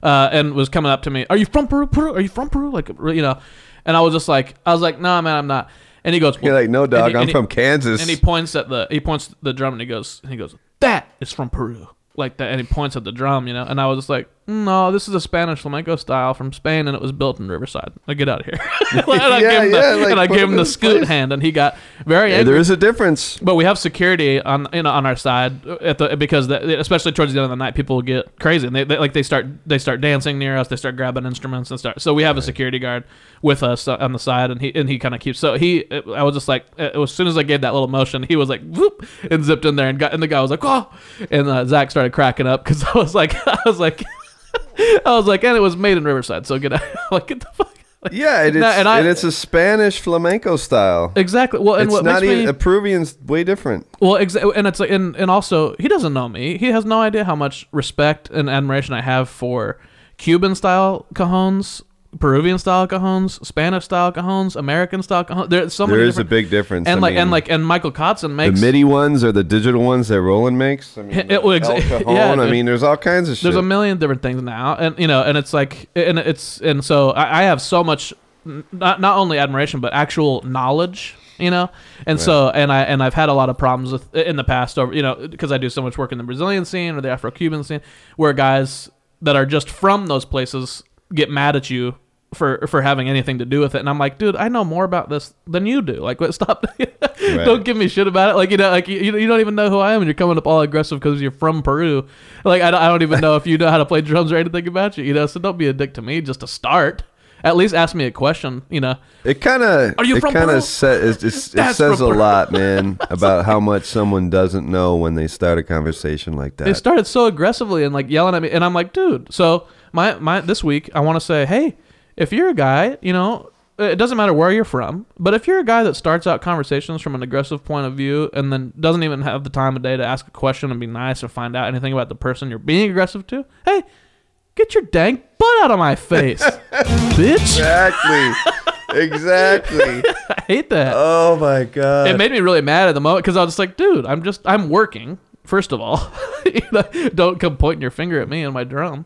uh, and was coming up to me. "Are you from Peru? Peru? Are you from Peru?" Like, you know, and I was just like, I was like, "No, nah, man, I'm not." And he goes, well, "You're like, no, dog, he, I'm he, from Kansas." And he points at the, he points at the drum and he goes, and he goes, "That is from Peru." Like that, and he points at the drum, you know, and I was just like, "No, this is a Spanish flamenco style from Spain, and it was built in Riverside. Now get out of here." And yeah, I gave him the, yeah, like, and I gave him the scoot place. hand, and he got very yeah, angry. There is a difference, but we have security on you know on our side at the because the, especially towards the end of the night, people get crazy and they, they like they start they start dancing near us, they start grabbing instruments and start. So we have right. a security guard with us on the side, and he and he kind of keeps. So he, I was just like, as soon as I gave that little motion, he was like, whoop, and zipped in there, and got and the guy was like, "Oh," and uh, Zach started. Started cracking up because I was like, I was like, I was like, and it was made in Riverside, so get out, like get the fuck. Like, yeah, it is, and, I, and, I, and it's a Spanish flamenco style. Exactly. Well, and it's what not makes even me, a Peruvian's way different. Well, exa- and it's like, and, and also he doesn't know me. He has no idea how much respect and admiration I have for Cuban style Cajones, Peruvian style Cajones, Spanish style Cajones, American style Cajones. There's so many there is different. a big difference. And I like mean, and like and Michael Kotsen makes the MIDI ones or the digital ones that Roland makes. I mean, it, it, El Cajon. Yeah, I mean, there's all kinds of shit. There's a million different things now, and you know, and it's like, and it's and so I, I have so much, not not only admiration but actual knowledge. You know, and right. so and I and I've had a lot of problems with in the past over you know because I do so much work in the Brazilian scene or the Afro-Cuban scene where guys that are just from those places get mad at you for for having anything to do with it, and I'm like, dude, I know more about this than you do. Like, what, stop! Right. Don't give me shit about it. Like, you know, like you, you don't even know who I am, and you're coming up all aggressive because you're from Peru. Like, I don't, I don't even know if you know how to play drums or anything about you. You know, so don't be a dick to me just to start. At least ask me a question. You know, it kind of are you it from Peru? Sa- it, it, it says a lot, man, about how much someone doesn't know when they start a conversation like that. They started so aggressively and like yelling at me, and I'm like, dude, so. My my this week I want to say, hey, if you're a guy, you know, it doesn't matter where you're from, but if you're a guy that starts out conversations from an aggressive point of view and then doesn't even have the time of day to ask a question and be nice or find out anything about the person you're being aggressive to, hey, get your dang butt out of my face, bitch. Exactly. Exactly. I hate that. Oh my god. It made me really mad at the moment because I was just like, dude, I'm just I'm working. First of all, you know, don't come pointing your finger at me and my drum.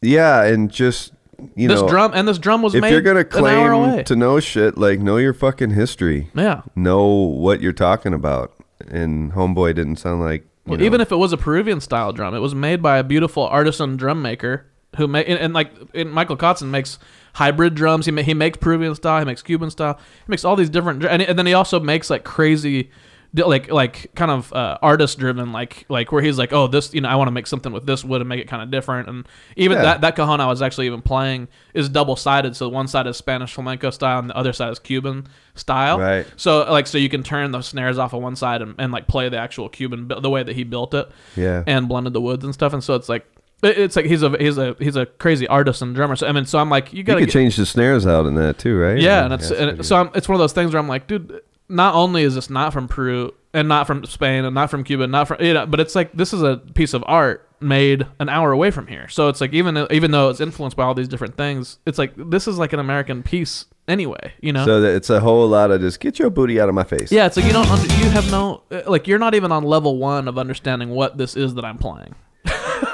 Yeah, and just, you this know... This drum, and this drum was made an hour away. If you're going to claim to know shit, like, know your fucking history. Yeah. Know what you're talking about. And homeboy didn't sound like... Well, even if it was a Peruvian-style drum, it was made by a beautiful artisan drum maker who made... And, and like, and Michael Kotsen makes hybrid drums. He, ma- he makes Peruvian-style, he makes Cuban-style, he makes all these different... And, and then he also makes, like, crazy... like like kind of uh, artist driven, like like where he's like, oh, this, you know, I want to make something with this wood and make it kind of different. And even yeah. that that cajon I was actually even playing is double sided, so one side is Spanish flamenco style and the other side is Cuban style. Right. So like so you can turn the snares off of one side and, and like play the actual Cuban the way that he built it. Yeah. And blended the woods and stuff. And so it's like. It's like he's a he's a he's a crazy artist and drummer. So I mean, so I'm like, you gotta you could get... change the snares out in that too, right? Yeah, and, and it's and it, so I'm, it's one of those things where I'm like, dude, not only is this not from Peru and not from Spain and not from Cuba, not from you know, but it's like this is a piece of art made an hour away from here. So it's like even even though it's influenced by all these different things, it's like this is like an American piece anyway, you know. So it's a whole lot of just get your booty out of my face. Yeah, it's like you don't under, you have no like you're not even on level one of understanding what this is that I'm playing.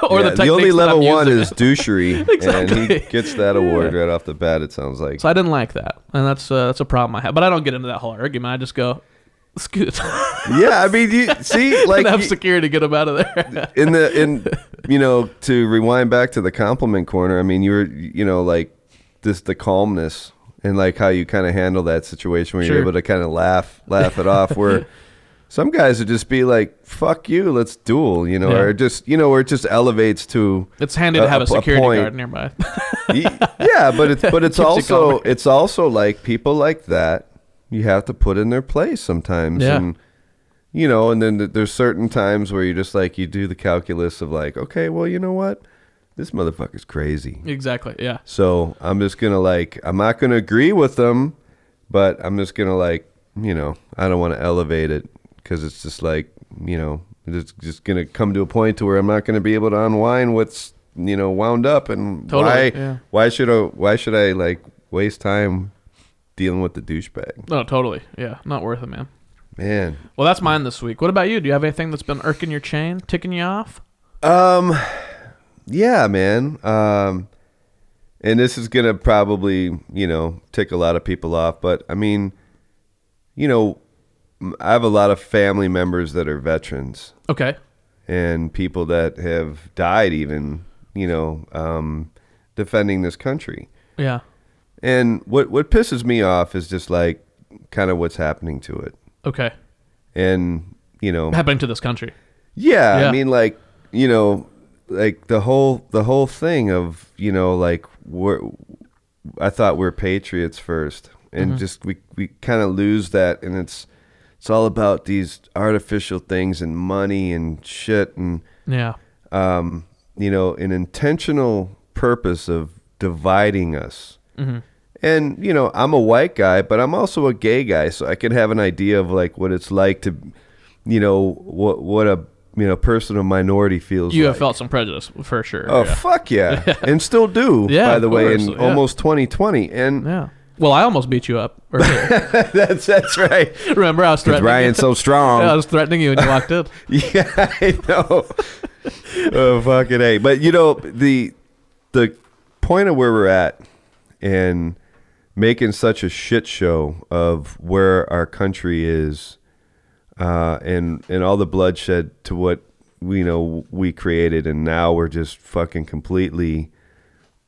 Or yeah, the, the only level one is douchery, exactly. And he gets that award yeah. right off the bat. It sounds like. So I didn't like that, and that's uh, that's a problem I have. But I don't get into that whole argument. I just go, scoot. Yeah, I mean, you see, like and have you, security get him out of there. in the in, you know, to rewind back to the compliment corner. I mean, you were, you know, like this the calmness and like how you kind of handle that situation where sure. you're able to kind of laugh laugh it off where. Some guys would just be like, "Fuck you, let's duel," you know, yeah. or just, you know, or it just elevates to. It's handy a, to have a security a guard nearby. Yeah, but it's but it's also it's also like people like that you have to put in their place sometimes, yeah. and you know, and then there's certain times where you just like you do the calculus of like, okay, well, you know what, this motherfucker's crazy. Exactly. Yeah. So I'm just gonna like I'm not gonna agree with them, but I'm just gonna like you know I don't want to elevate it. Because it's just like, you know, it's just going to come to a point to where I'm not going to be able to unwind what's, you know, wound up. And totally, why yeah. why should I, why should I, like, waste time dealing with the douchebag? No, totally. Yeah, not worth it, man. Man. Well, that's mine this week. What about you? Do you have anything that's been irking your chain, ticking you off? Um, yeah, man. Um, and this is going to probably, you know, tick a lot of people off. But, I mean, you know. I have a lot of family members that are veterans. Okay. And people that have died even, you know, um, defending this country. Yeah. And what, what pisses me off is just like kind of what's happening to it. Okay. And, you know. Happening to this country. Yeah. yeah. I mean, like, you know, like the whole, the whole thing of, you know, like we're, I thought we're patriots first and mm-hmm. just, we, we kind of lose that. And it's, It's all about these artificial things and money and shit and yeah, um, you know, an intentional purpose of dividing us. Mm-hmm. And you know, I'm a white guy, but I'm also a gay guy, so I can have an idea of like what it's like to, you know, what what a you know person of minority feels. You like. have felt some prejudice for sure. Oh yeah. fuck yeah, yeah. and still do. Yeah, by the way, course. in yeah. almost twenty twenty and. Yeah. Well, I almost beat you up. that's that's right. Remember, I was threatening Ryan's you. so strong. Yeah, I was threatening you and you walked up. Yeah, I know. Oh, fucking A. But, you know, the the point of where we're at and making such a shit show of where our country is uh, and, and all the bloodshed to what, you know, we created. And now we're just fucking completely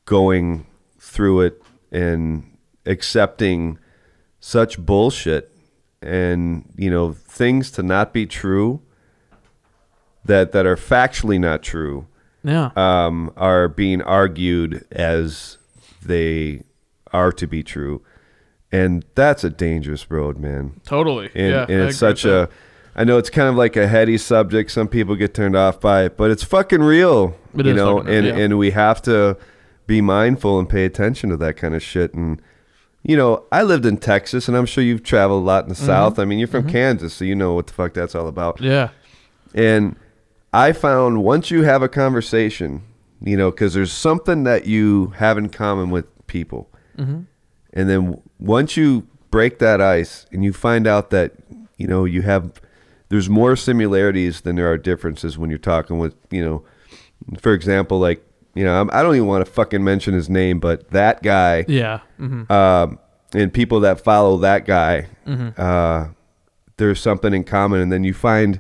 going through it and... accepting such bullshit and, you know, things to not be true that, that are factually not true yeah. um, are being argued as they are to be true. And that's a dangerous road, man. Totally. And, yeah, and it's such a, I know it's kind of like a heady subject. Some people get turned off by it, but it's fucking real, it you know, and, real. and we have to be mindful and pay attention to that kind of shit. And, you know, I lived in Texas, and I'm sure you've traveled a lot in the mm-hmm. South. I mean, you're from mm-hmm. Kansas, so you know what the fuck that's all about. Yeah. And I found once you have a conversation, you know, because there's something that you have in common with people. Mm-hmm. And then once you break that ice and you find out that, you know, you have, there's more similarities than there are differences when you're talking with, you know, for example, like, you know, I don't even want to fucking mention his name, but that guy, yeah, mm-hmm. um, and people that follow that guy, mm-hmm. uh, there's something in common, and then you find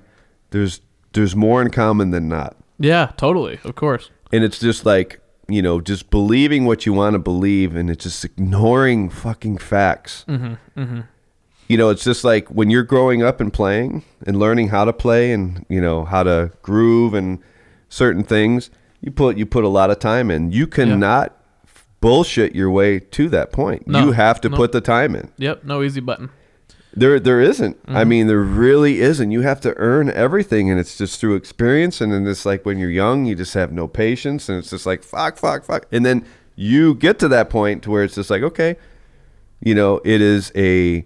there's there's more in common than not. Yeah, totally, of course. And it's just like, you know, just believing what you want to believe, and it's just ignoring fucking facts. Mm-hmm, mm-hmm. you know, it's just like when you're growing up and playing and learning how to play and, you know, how to groove and certain things, you put you put a lot of time in. You cannot yeah. bullshit your way to that point. No, you have to no. put the time in. Yep, no easy button. There there isn't. Mm-hmm. I mean, there really isn't. You have to earn everything, and it's just through experience. And then it's like when you're young, you just have no patience, and it's just like, fuck, fuck, fuck. And then you get to that point to where it's just like, okay, you know, it is a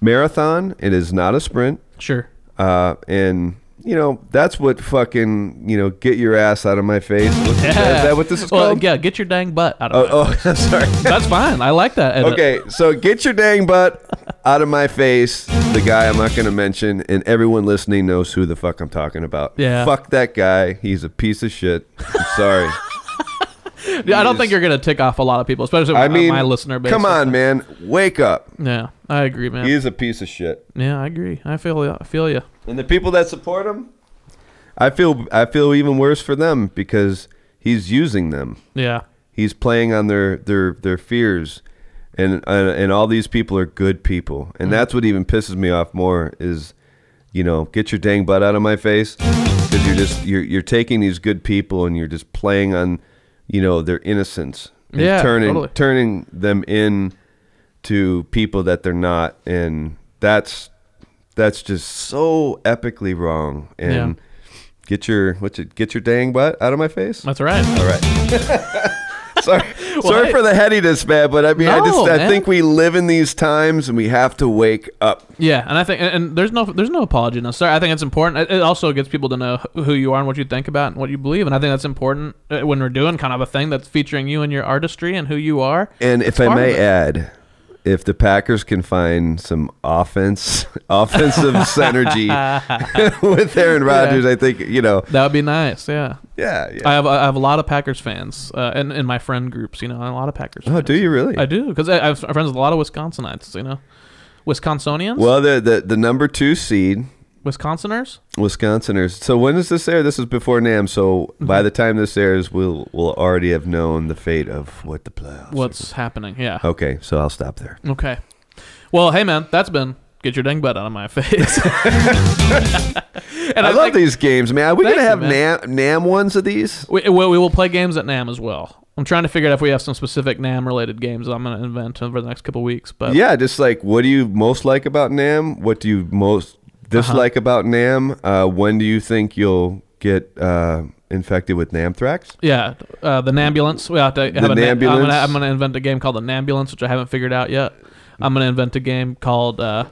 marathon. It is not a sprint. Sure. Uh, and... You know, that's what fucking, you know, get your ass out of my face. Yeah. Is that what this is well, called? Yeah, get your dang butt out of oh, my face. Oh, sorry. That's fine. I like that. Okay, so get your dang butt out of my face. The guy I'm not going to mention, and everyone listening knows who the fuck I'm talking about. Yeah. Fuck that guy. He's a piece of shit. I'm sorry. Yeah, I don't think you're going to tick off a lot of people, especially I mean, my listener base. Come on, man. Wake up. Yeah, I agree, man. He is a piece of shit. Yeah, I agree. I feel you. I feel you. And the people that support him, I feel I feel even worse for them because he's using them. Yeah. He's playing on their their, their fears. And, and and all these people are good people. And mm-hmm. that's what even pisses me off more is, you know, get your dang butt out of my face. Because you're just you're you're taking these good people and you're just playing on you know, their innocence and yeah, turning totally. turning them in to people that they're not, and that's that's just so epically wrong. And yeah. get your what's it get your dang butt out of my face. That's right. All right. Sorry, well, sorry hey. for the headiness, man, but I mean, no, I just I man. think we live in these times and we have to wake up. Yeah, and I think and, and there's no there's no apology no sorry. I think it's important. It also gets people to know who you are and what you think about and what you believe, and I think that's important when we're doing kind of a thing that's featuring you and your artistry and who you are. And if I may add, if the Packers can find some offense, offensive synergy with Aaron Rodgers, yeah. I think, you know. That would be nice, yeah. Yeah, yeah. I have I have a lot of Packers fans uh, in, in my friend groups, you know, and a lot of Packers oh, fans. Oh, do you really? I do, because I have friends with a lot of Wisconsinites, you know. Wisconsonians? Well, the the, the number two seed. Wisconsiners? Wisconsiners. So when does this air? This is before NAMM, so by the time this airs, we'll we'll already have known the fate of what the playoffs What's are. happening, yeah. Okay, so I'll stop there. Okay. Well, hey, man, that's been Get Your Dang Butt Out of My Face. And I, I love think, these games, man. Are we going to have NAMM, NAMM ones of these? We, well, we will play games at NAMM as well. I'm trying to figure out if we have some specific NAMM-related games that I'm going to invent over the next couple of weeks. But yeah, just like, what do you most like about NAMM? What do you most... dislike uh-huh. about NAMM? Uh, when do you think you'll get uh, infected with NAMMthrax? Yeah, uh, the Nambulance. We have to have the a Nambulance. I'm going to invent a game called the Nambulance, which I haven't figured out yet. I'm going to invent a game called uh,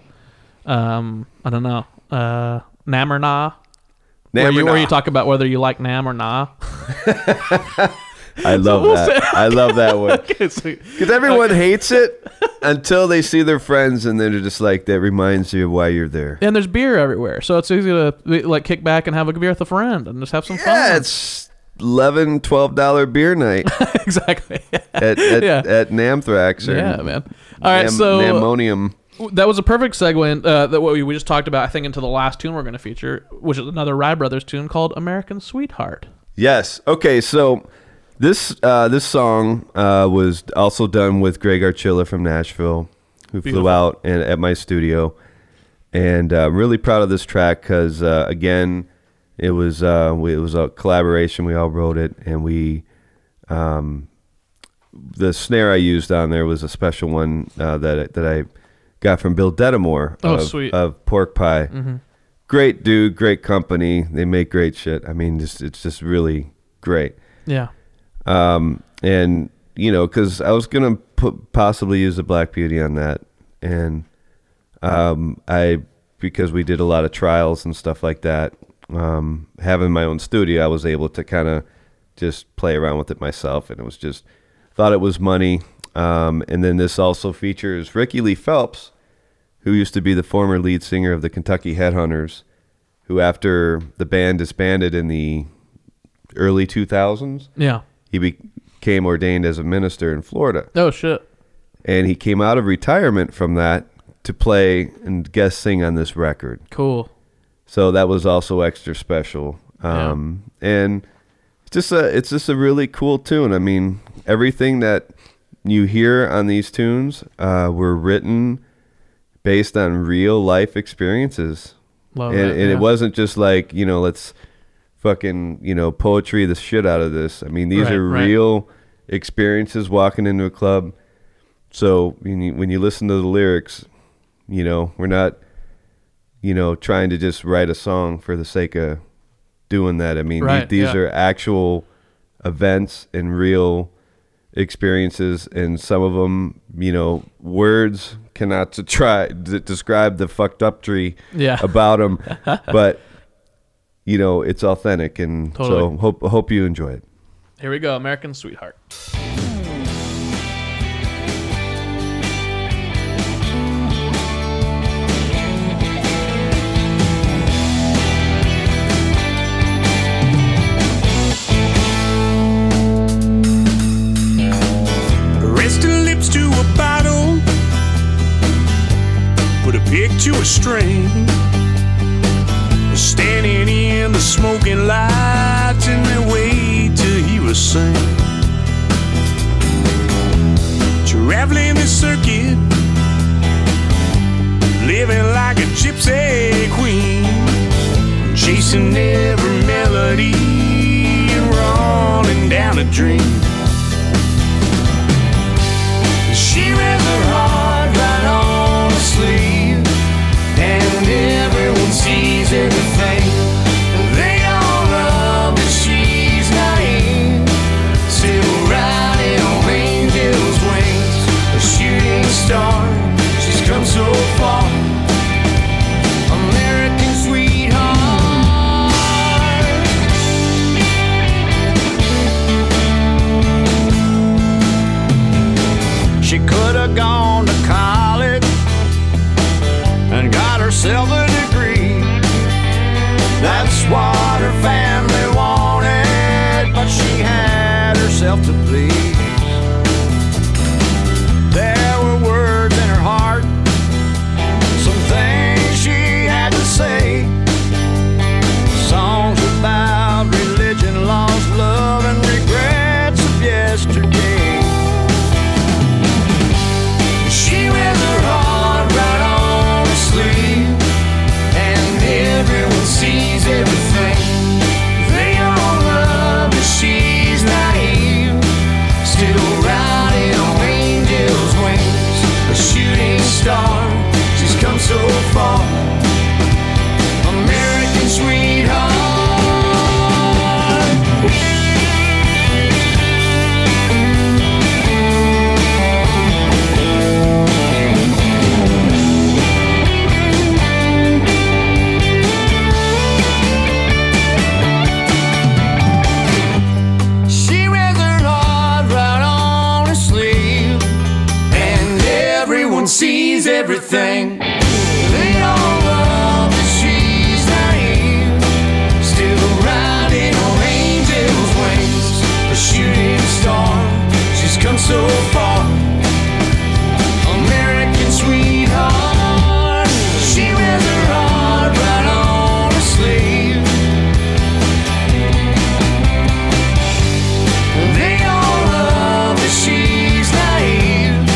um, I don't know, uh, NAMM or Nah. NAMM where, you, or nah. where you talk about whether you like NAMM or Nah. I love so we'll that. Say, okay. I love that one. Because okay, everyone okay. hates it until they see their friends, and they're just like, that reminds you of why you're there. And there's beer everywhere, so it's easy to like kick back and have a beer with a friend and just have some yeah, fun. Yeah, it's eleven, twelve dollars beer night. Exactly. Yeah. At at, yeah. at NAMMthrax. Yeah, man. All right, Nam, so Nammonium. That was a perfect segue in, uh, that what we just talked about, I think, into the last tune we're going to feature, which is another Rye Brothers tune called American Sweetheart. Yes. Okay, so... This uh, this song uh, was also done with Greg Archilla from Nashville, who Beautiful. flew out and at my studio, and uh, really proud of this track because uh, again, it was uh, we, it was a collaboration. We all wrote it, and we um, the snare I used on there was a special one uh, that that I got from Bill Detamore oh, of, sweet. of Pork Pie. Mm-hmm. Great dude, great company. They make great shit. I mean, just it's just really great. Yeah. Um, and you know, cause I was going to put possibly use a Black Beauty on that. And, um, I, because we did a lot of trials and stuff like that, um, having my own studio, I was able to kind of just play around with it myself. And it was just, thought it was money. Um, and then this also features Ricky Lee Phelps, who used to be the former lead singer of the Kentucky Headhunters, who after the band disbanded in the early two thousands. Yeah. He became ordained as a minister in Florida. Oh, shit. And he came out of retirement from that to play and guest sing on this record. Cool. So that was also extra special. Um, yeah. And it's just, a, it's just a really cool tune. I mean, everything that you hear on these tunes uh, were written based on real life experiences. Love and that, and yeah. It wasn't just like, you know, let's fucking, you know, poetry the shit out of this. I mean, these right, are right. real experiences walking into a club. So when you, when you listen to the lyrics, you know, we're not, you know, trying to just write a song for the sake of doing that. I mean, right, these, these yeah. are actual events and real experiences, and some of them, you know, words cannot to try to describe the fucked up tree yeah. about them, but you know, it's authentic, and totally. so hope hope you enjoy it. Here we go, American Sweetheart. To a string, standing in the smoking lights, and they wait till he was sing. Traveling the circuit, living like a gypsy queen, chasing every melody and rolling down a dream. She read her heart right on her sleeve. And everyone sees everything. They all love that she's not in. Still riding on angels' wings, a shooting star. She's come so far. American sweetheart. She could have gone to college and got herself a degree. That's what her family wanted, but she had herself to please. There were words in her heart, some things she had to say. Songs about religion, lost love, and regrets of yesterday. She went her heart right on. And everyone sees everything. They all love that she's naive, still riding on angels' wings, a shooting star. She's come so far. American sweetheart. Sees everything. They all love that she's naive, still riding on angels' wings, a shooting star. She's come so far. American sweetheart. She wears her heart right on her sleeve. They all love that she's naive.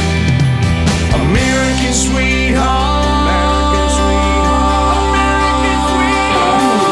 American sweetheart, American sweetheart, American sweetheart.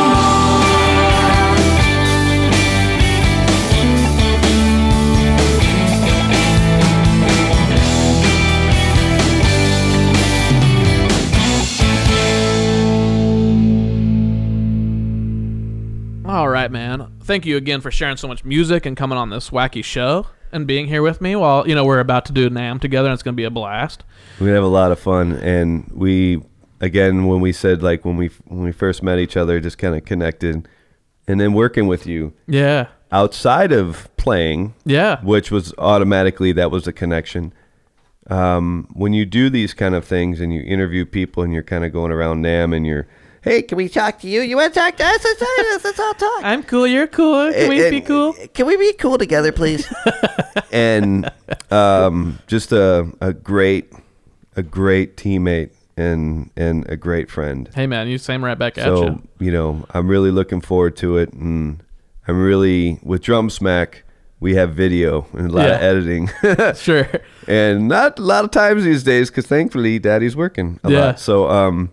All right, man. Thank you again for sharing so much music and coming on this wacky show. And being here with me while, you know, we're about to do NAMM together, and it's going to be a blast. We have a lot of fun, and we, again, when we said, like, when we when we first met each other, just kind of connected, and then working with you. Yeah. Outside of playing. Yeah. Which was automatically, that was a connection. Um, when you do these kind of things, and you interview people, and you're kind of going around NAMM, and you're, hey, can we talk to you? You want to talk to us? Let's, let's, let's all talk. I'm cool. You're cool. Can we and, be cool? Can we be cool together, please? And um, just a a great, a great teammate and and a great friend. Hey, man, you same right back at you. So, you know, I'm really looking forward to it, and I'm really with Drum Smack. we have video and a lot yeah. of editing. Sure. And not a lot of times these days because thankfully Daddy's working a yeah. lot. So, um,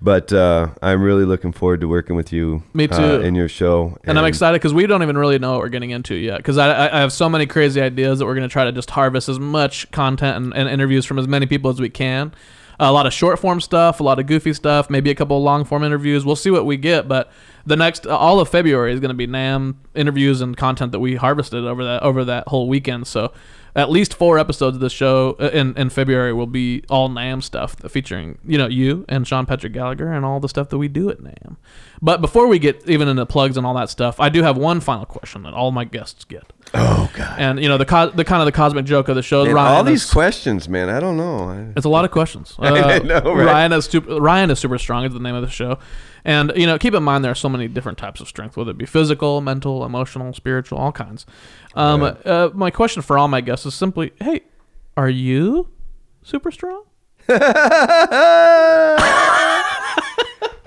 but uh, I'm really looking forward to working with you. Me too. Uh, in your show. And, and I'm excited because we don't even really know what we're getting into yet because I, I have so many crazy ideas that we're going to try to just harvest as much content and, and interviews from as many people as we can. A lot of short form stuff, a lot of goofy stuff, maybe a couple of long form interviews. We'll see what we get, but the next all of February is going to be NAMM interviews and content that we harvested over that over that whole weekend. So at least four episodes of the show in, in February will be all NAMM stuff featuring, you know, you and Sean Patrick Gallagher and all the stuff that we do at NAMM. But before we get even into plugs and all that stuff, I do have one final question that all my guests get. Oh God! And you know the co- the kind of the cosmic joke of the show. Is Ryan all these is, questions, man. I don't know. I, it's a lot of questions. Uh, I know, right? Ryan is super, Ryan is super strong. Is the name of the show. And you know, keep in mind there are so many different types of strength, whether it be physical, mental, emotional, spiritual, all kinds. Um, yeah. uh, my question for all my guests is simply, hey, are you super strong?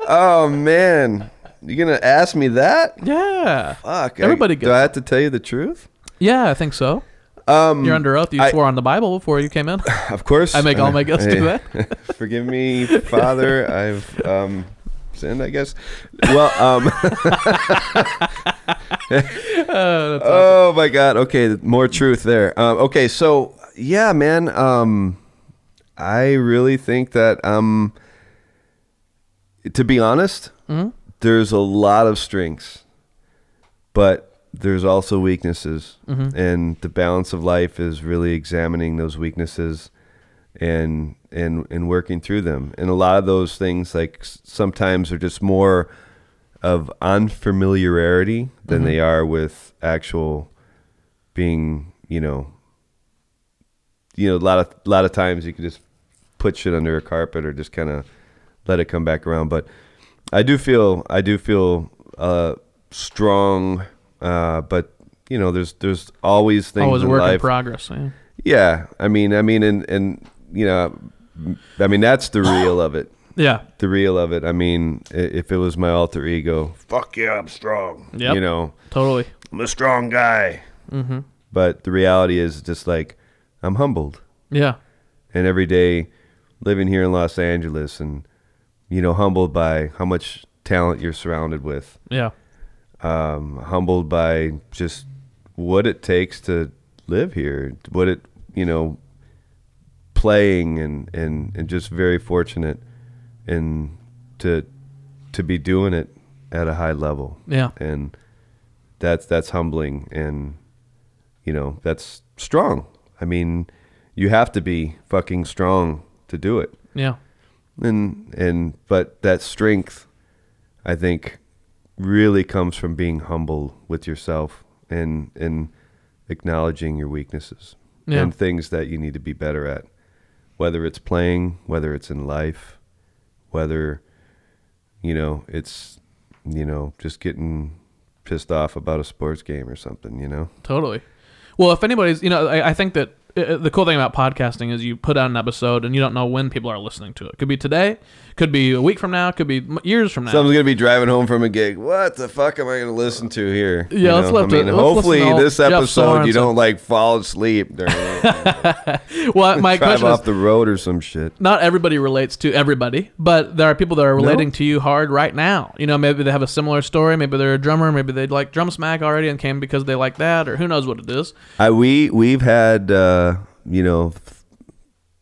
Oh man. You gonna ask me that? Yeah. Fuck. Everybody I, gets do I have to tell you the truth? Yeah, I think so. Um, You're under oath. You I, swore on the Bible before you came in. Of course. I make all my guests I, do that. Forgive me, Father. I've um, sinned, I guess. Well, um, oh, oh my God. Okay, more truth there. Um, okay, so yeah, man. Um, I really think that um, to be honest. Mm-hmm. There's a lot of strengths, but there's also weaknesses. Mm-hmm. And the balance of life is really examining those weaknesses and, and, and working through them. And a lot of those things, like sometimes are just more of unfamiliarity than mm-hmm. they are with actual being, you know, you know, a lot of, a lot of times you can just put shit under a carpet or just kind of let it come back around. But I do feel I do feel uh, strong, uh, but you know, there's there's always things. Always in work life. In progress. Yeah. yeah, I mean, I mean, and and you know, I mean, that's the real of it. Yeah, the real of it. I mean, if it was my alter ego, fuck yeah, I'm strong. Yeah, you know, totally. I'm a strong guy. Mm-hmm. But the reality is just like I'm humbled. Yeah, and every day living here in Los Angeles and. You know, humbled by how much talent you're surrounded with. Yeah. Um, humbled by just what it takes to live here. What it, you know, playing and, and, and just very fortunate and to to be doing it at a high level. Yeah. And that's that's humbling and, you know, that's strong. I mean, you have to be fucking strong to do it. Yeah. And and but that strength, I think, really comes from being humble with yourself and and acknowledging your weaknesses yeah. and things that you need to be better at, whether it's playing, whether it's in life, whether you know it's you know just getting pissed off about a sports game or something, you know. Totally. Well, if anybody's, you know, I, I think that. The cool thing about podcasting is you put out an episode and you don't know when people are listening to it. Could be today, could be a week from now, could be years from now. Someone's gonna be driving home from a gig. What the fuck am I gonna listen to here? Yeah, you know? let's, left I mean, let's hopefully listen. Hopefully, this episode you don't like fall asleep during. It. Well, my question is, off the road or some shit. Not everybody relates to everybody, but there are people that are relating no. to you hard right now. You know, maybe they have a similar story. Maybe they're a drummer. Maybe they like Drum Smack already and came because they like that, or who knows what it is. I we we've had. Uh, Uh, you know,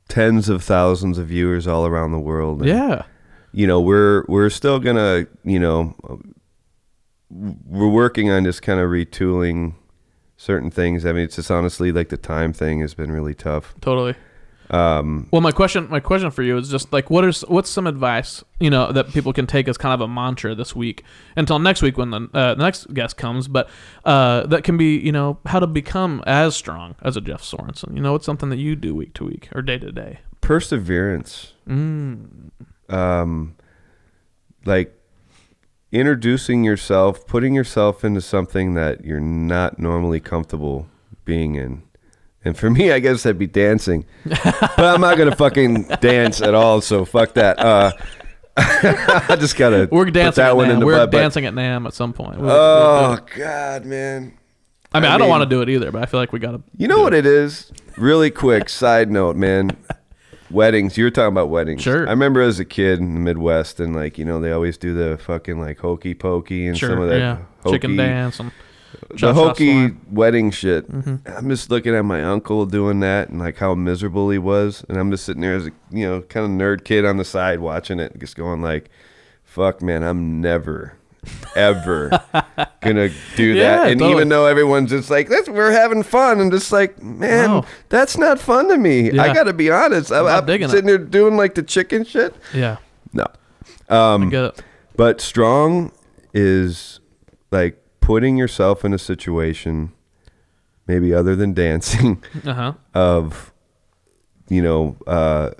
tens of thousands of viewers all around the world. And, yeah. You know, we're we're still gonna, you know, we're working on just kind of retooling certain things. I mean, it's just honestly like the time thing has been really tough. Totally. Um, well, my question, my question for you is just like, what is what's some advice you know that people can take as kind of a mantra this week until next week when the, uh, the next guest comes, but uh, that can be you know how to become as strong as a Jeff Sorenson. You know, it's something that you do week to week or day to day. Perseverance. Mm. Um, like introducing yourself, putting yourself into something that you're not normally comfortable being in. And for me, I guess that'd be dancing, but I'm not gonna fucking dance at all. So fuck that. Uh, I just gotta. We're dancing. Put that at one in the We're butt, dancing but, at NAMM at some point. We're, oh we're, we're, God, man! I mean, I, I mean, don't want to do it either, but I feel like we got to. You know what it. it is? Really quick side note, man. Weddings. You were talking about weddings. Sure. I remember as a kid in the Midwest, and like, you know, they always do the fucking like hokey pokey and sure, some of that yeah. hokey, chicken dance and the hokey wedding shit. Mm-hmm. I'm just looking at my uncle doing that and like how miserable he was, and I'm just sitting there as a, you know, kind of nerd kid on the side watching it, just going like, "Fuck, man, I'm never." ever gonna do yeah, that and totally. Even though everyone's just like that's we're having fun, I'm just like, man, wow. that's not fun to me. yeah. I gotta be honest, I'm, I'm, I'm sitting it. there doing like the chicken shit. yeah no um I get it. But strong is like putting yourself in a situation, maybe other than dancing, uh-huh. of you know uh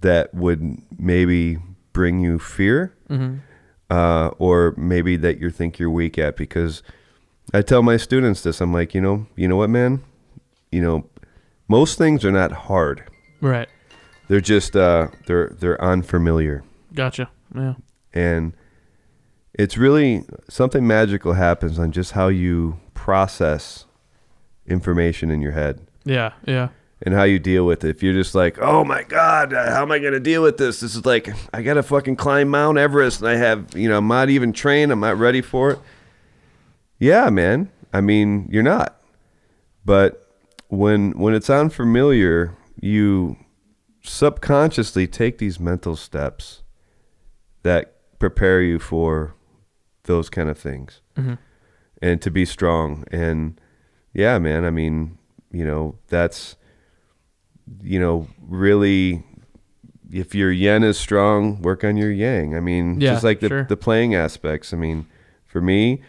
that would maybe bring you fear, mm-hmm. Uh, or maybe that you think you're weak at, because I tell my students this. I'm like, you know, you know what, man? You know, most things are not hard. Right. They're just, uh, they're, they're unfamiliar. Gotcha. Yeah. And it's really something magical happens on just how you process information in your head. Yeah. Yeah. And how you deal with it. If you're just like, oh my God, how am I going to deal with this? This is like, I got to fucking climb Mount Everest and I have, you know, I'm not even trained. I'm not ready for it. Yeah, man. I mean, you're not. But when when it's unfamiliar, you subconsciously take these mental steps that prepare you for those kind of things. Mm-hmm. And to be strong. And yeah, man, I mean, you know, that's... you know, really, if your yen is strong, work on your yang. I mean, yeah, just like the, sure. the playing aspects. I mean, for me,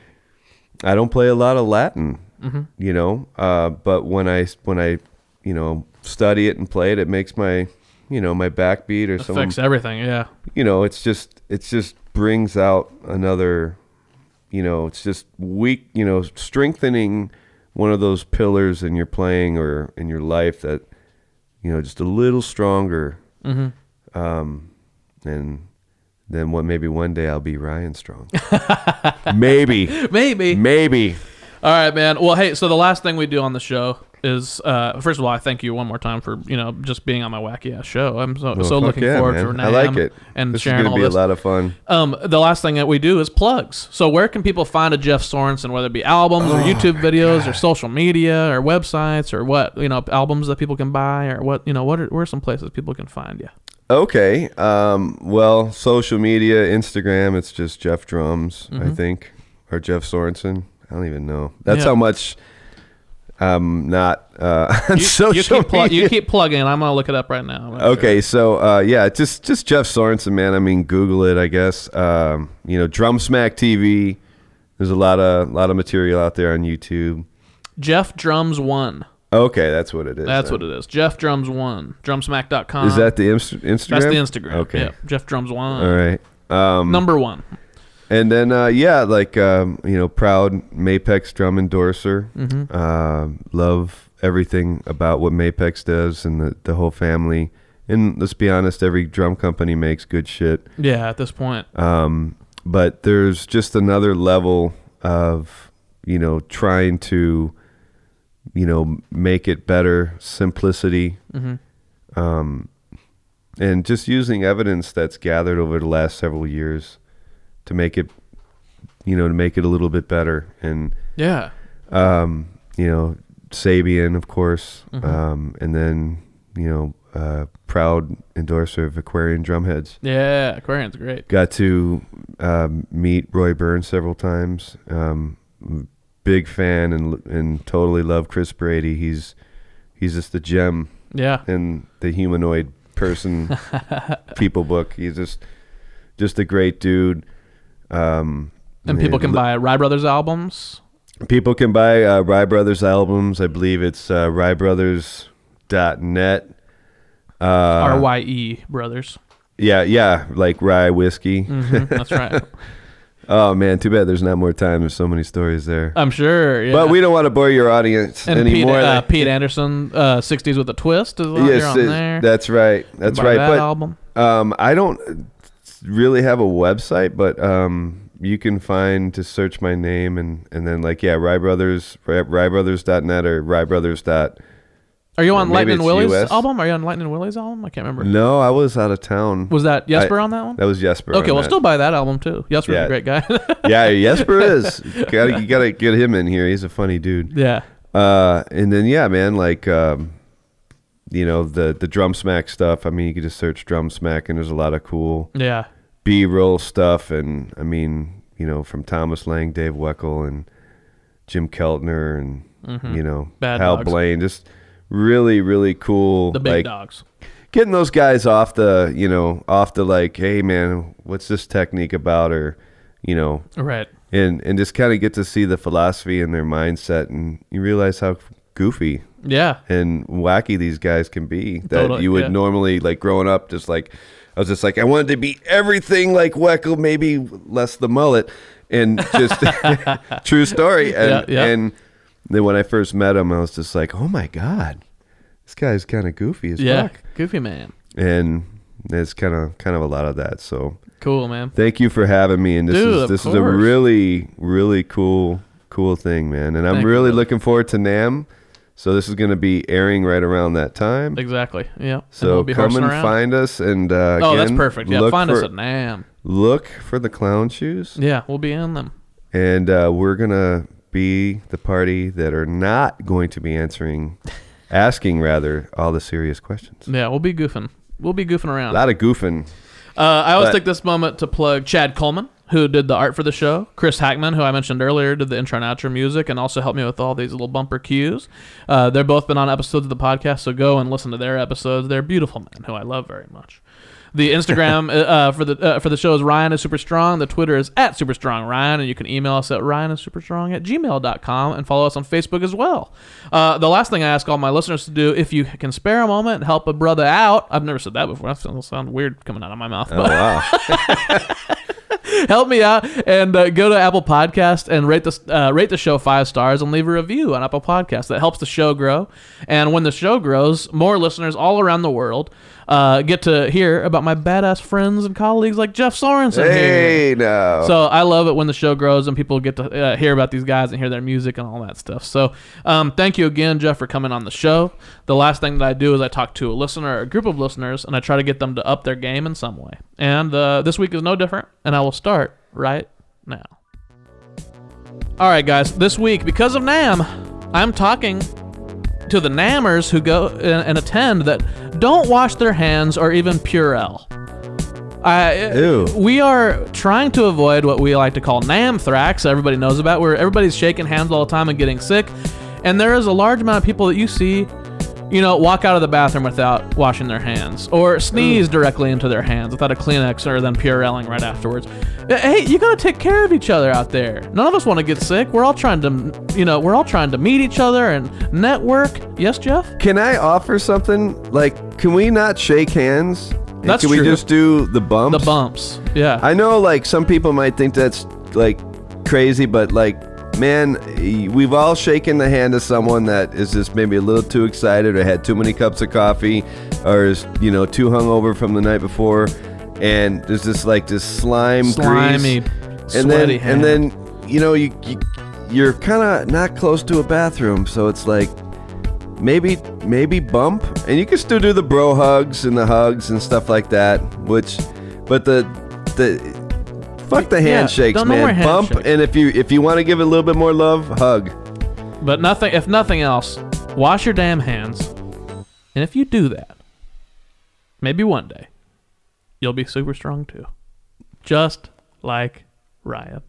I don't play a lot of Latin, mm-hmm. you know, uh, but when I, when I, you know, study it and play it, it makes my, you know, my backbeat or something. Affects everything. Yeah. You know, it's just, it's just brings out another, you know, it's just weak, you know, strengthening one of those pillars in your playing or in your life that, you know, just a little stronger, mm-hmm. um, and then what? Maybe one day I'll be Ryan Strong. maybe, maybe, maybe. All right, man. Well, hey. So the last thing we do on the show is, uh, first of all, I thank you one more time for you know just being on my wacky ass show. I'm so, well, so looking yeah, forward man. to Renee. I like it, and this sharing is all this. It's going to be a lot of fun. Um, the last thing that we do is plugs. So where can people find a Jeff Sorenson, whether it be albums oh, or YouTube videos God. or social media or websites or what, you know, albums that people can buy or what, you know, what are, where are some places people can find you? Okay. Um, well, social media, Instagram, it's just Jeff Drums, mm-hmm. I think, or Jeff Sorenson. I don't even know. That's yeah. how much I'm not uh, on you, social you keep pl- media. You keep plugging. I'm going to look it up right now. Okay. Sure. So, uh, yeah, just just Jeff Sorenson, man. I mean, Google it, I guess. Um, you know, Drum Smack T V. There's a lot of lot of material out there on YouTube. Jeff Drums one. Okay, that's what it is. That's then. what it is. Jeff Drums one. Drum smack dot com. Is that the Inst- Instagram? That's the Instagram. Okay. Yeah, Jeff Drums one. All right. Um, Number one. And then, uh, yeah, like, um, you know, proud Mapex drum endorser. Mm-hmm. Uh, love everything about what Mapex does and the, the whole family. And let's be honest, every drum company makes good shit. Yeah, at this point. Um, but there's just another level of, you know, trying to, you know, make it better, simplicity, mm-hmm. um, and just using evidence that's gathered over the last several years to make it, you know, to make it a little bit better. And yeah, um, you know, Sabian, of course, mm-hmm. um, and then, you know, uh, proud endorser of Aquarian Drumheads. Yeah, Aquarian's great. Got to um, meet Roy Burns several times. Um, big fan and and totally love Chris Brady. He's he's just the gem. Yeah, in the humanoid person people book. He's just just a great dude. Um, and people can buy Rye Brothers albums. People can buy uh, Rye Brothers albums. I believe it's uh, rye brothers dot net. Uh, R Y E Brothers. Yeah, yeah, like rye whiskey. Mm-hmm, that's right. Oh, man, too bad there's not more time. There's so many stories there. I'm sure, yeah. But we don't want to bore your audience and anymore. Pete, uh, Pete Anderson, uh, sixties with a Twist is on, yes, on it, there. That's right. That's right. That but album. Um, I don't... really have a website, but um you can find, to search my name, and, and then like, yeah, Rye Brothers, Rye Brothers dot net or Rye Brothers dot. Are you on Lightning Willie's U S album? Are you on Lightning Willie's album? I can't remember. No, I was out of town. Was that Jesper I, on that one? That was Jesper. Okay, well, that. Still buy that album too. Jesper's yeah. a great guy. Yeah, Jesper is. You gotta, you gotta get him in here. He's a funny dude. Yeah. Uh, and then yeah, man, like, um, you know, the the Drum Smack stuff. I mean, you could just search Drum Smack, and there's a lot of cool yeah B-roll stuff, and I mean, you know, from Thomas Lang, Dave Weckel, and Jim Keltner, and mm-hmm. you know, Bad Hal Dogs. Blaine, just. Really, really cool. The big like, dogs. Getting those guys off the, you know, off the like, hey, man, what's this technique about? Or, you know. Right. And and just kind of get to see the philosophy and their mindset. And you realize how goofy yeah. and wacky these guys can be. That totally, you would yeah. normally, like growing up, just like, I was just like, I wanted to be everything like Weckel, maybe less the mullet. And just true story. And yeah, yeah. and. Then when I first met him, I was just like, oh, my God, this guy's kind of goofy as yeah, fuck. Goofy man. And there's kind of kind of a lot of that. So cool, man. Thank you for having me. And this Dude, is this course. is a really, really cool, cool thing, man. And Thank I'm really you, looking forward to NAMM. So this is going to be airing right around that time. Exactly. Yeah. So and we'll be come and around. find us. And uh, oh, again, that's perfect. Yeah, find for, us at NAMM. Look for the clown shoes. Yeah, we'll be in them. And uh, we're going to be the party that are not going to be answering asking rather all the serious questions. Yeah, we'll be goofing. We'll be goofing around. A lot of goofing. Uh, I always but, take this moment to plug Chad Coleman, who did the art for the show. Chris Hackman, who I mentioned earlier, did the intro and outro music and also helped me with all these little bumper cues. Uh, they've both been on episodes of the podcast, so go and listen to their episodes. They're beautiful men who I love very much. The Instagram uh, for the uh, for the show is Ryan is Super Strong. The Twitter is at Super Strong Ryan, and you can email us at Ryan is Super Strong at gmail dot com and follow us on Facebook as well. Uh, the last thing I ask all my listeners to do, if you can spare a moment and help a brother out, I've never said that before. That sounds weird coming out of my mouth. But. Oh wow. Help me out and uh, go to Apple Podcast and rate the uh, rate the show five stars and leave a review on Apple Podcast. That helps the show grow, and when the show grows, more listeners all around the world uh, get to hear about my badass friends and colleagues like Jeff Sorenson. Hey, here. no! So I love it when the show grows and people get to uh, hear about these guys and hear their music and all that stuff. So um, thank you again, Jeff, for coming on the show. The last thing that I do is I talk to a listener or a group of listeners, and I try to get them to up their game in some way. And uh, this week is no different, and I will start right now. All right, guys, this week, because of NAMM, I'm talking to the NAMMers who go and, and attend that don't wash their hands or even Purell. I, Ew. We are trying to avoid what we like to call NAMM thrax, everybody knows about, where everybody's shaking hands all the time and getting sick. And there is a large amount of people that you see, you know, walk out of the bathroom without washing their hands or sneeze directly into their hands without a Kleenex or then Purelling right afterwards. Hey, you got to take care of each other out there. None of us want to get sick. We're all trying to, you know, we're all trying to meet each other and network. Yes, Jeff? Can I offer something? Like, can we not shake hands? That's true. Can we just do the bumps? The bumps, yeah. I know, like, some people might think that's, like, crazy, but, like, man, we've all shaken the hand of someone that is just maybe a little too excited or had too many cups of coffee or is, you know, too hungover from the night before. And there's just like this slime, Slimy, grease. And then, hand. and then, you know, you, you, you're kind of not close to a bathroom. So it's like maybe, maybe bump. And you can still do the bro hugs and the hugs and stuff like that, which, but the, the, fuck the handshakes, yeah, man. Handshakes. Bump, and if you if you want to give it a little bit more love, hug. But nothing. If nothing else, wash your damn hands. And if you do that, maybe one day, you'll be super strong too, just like Ryan.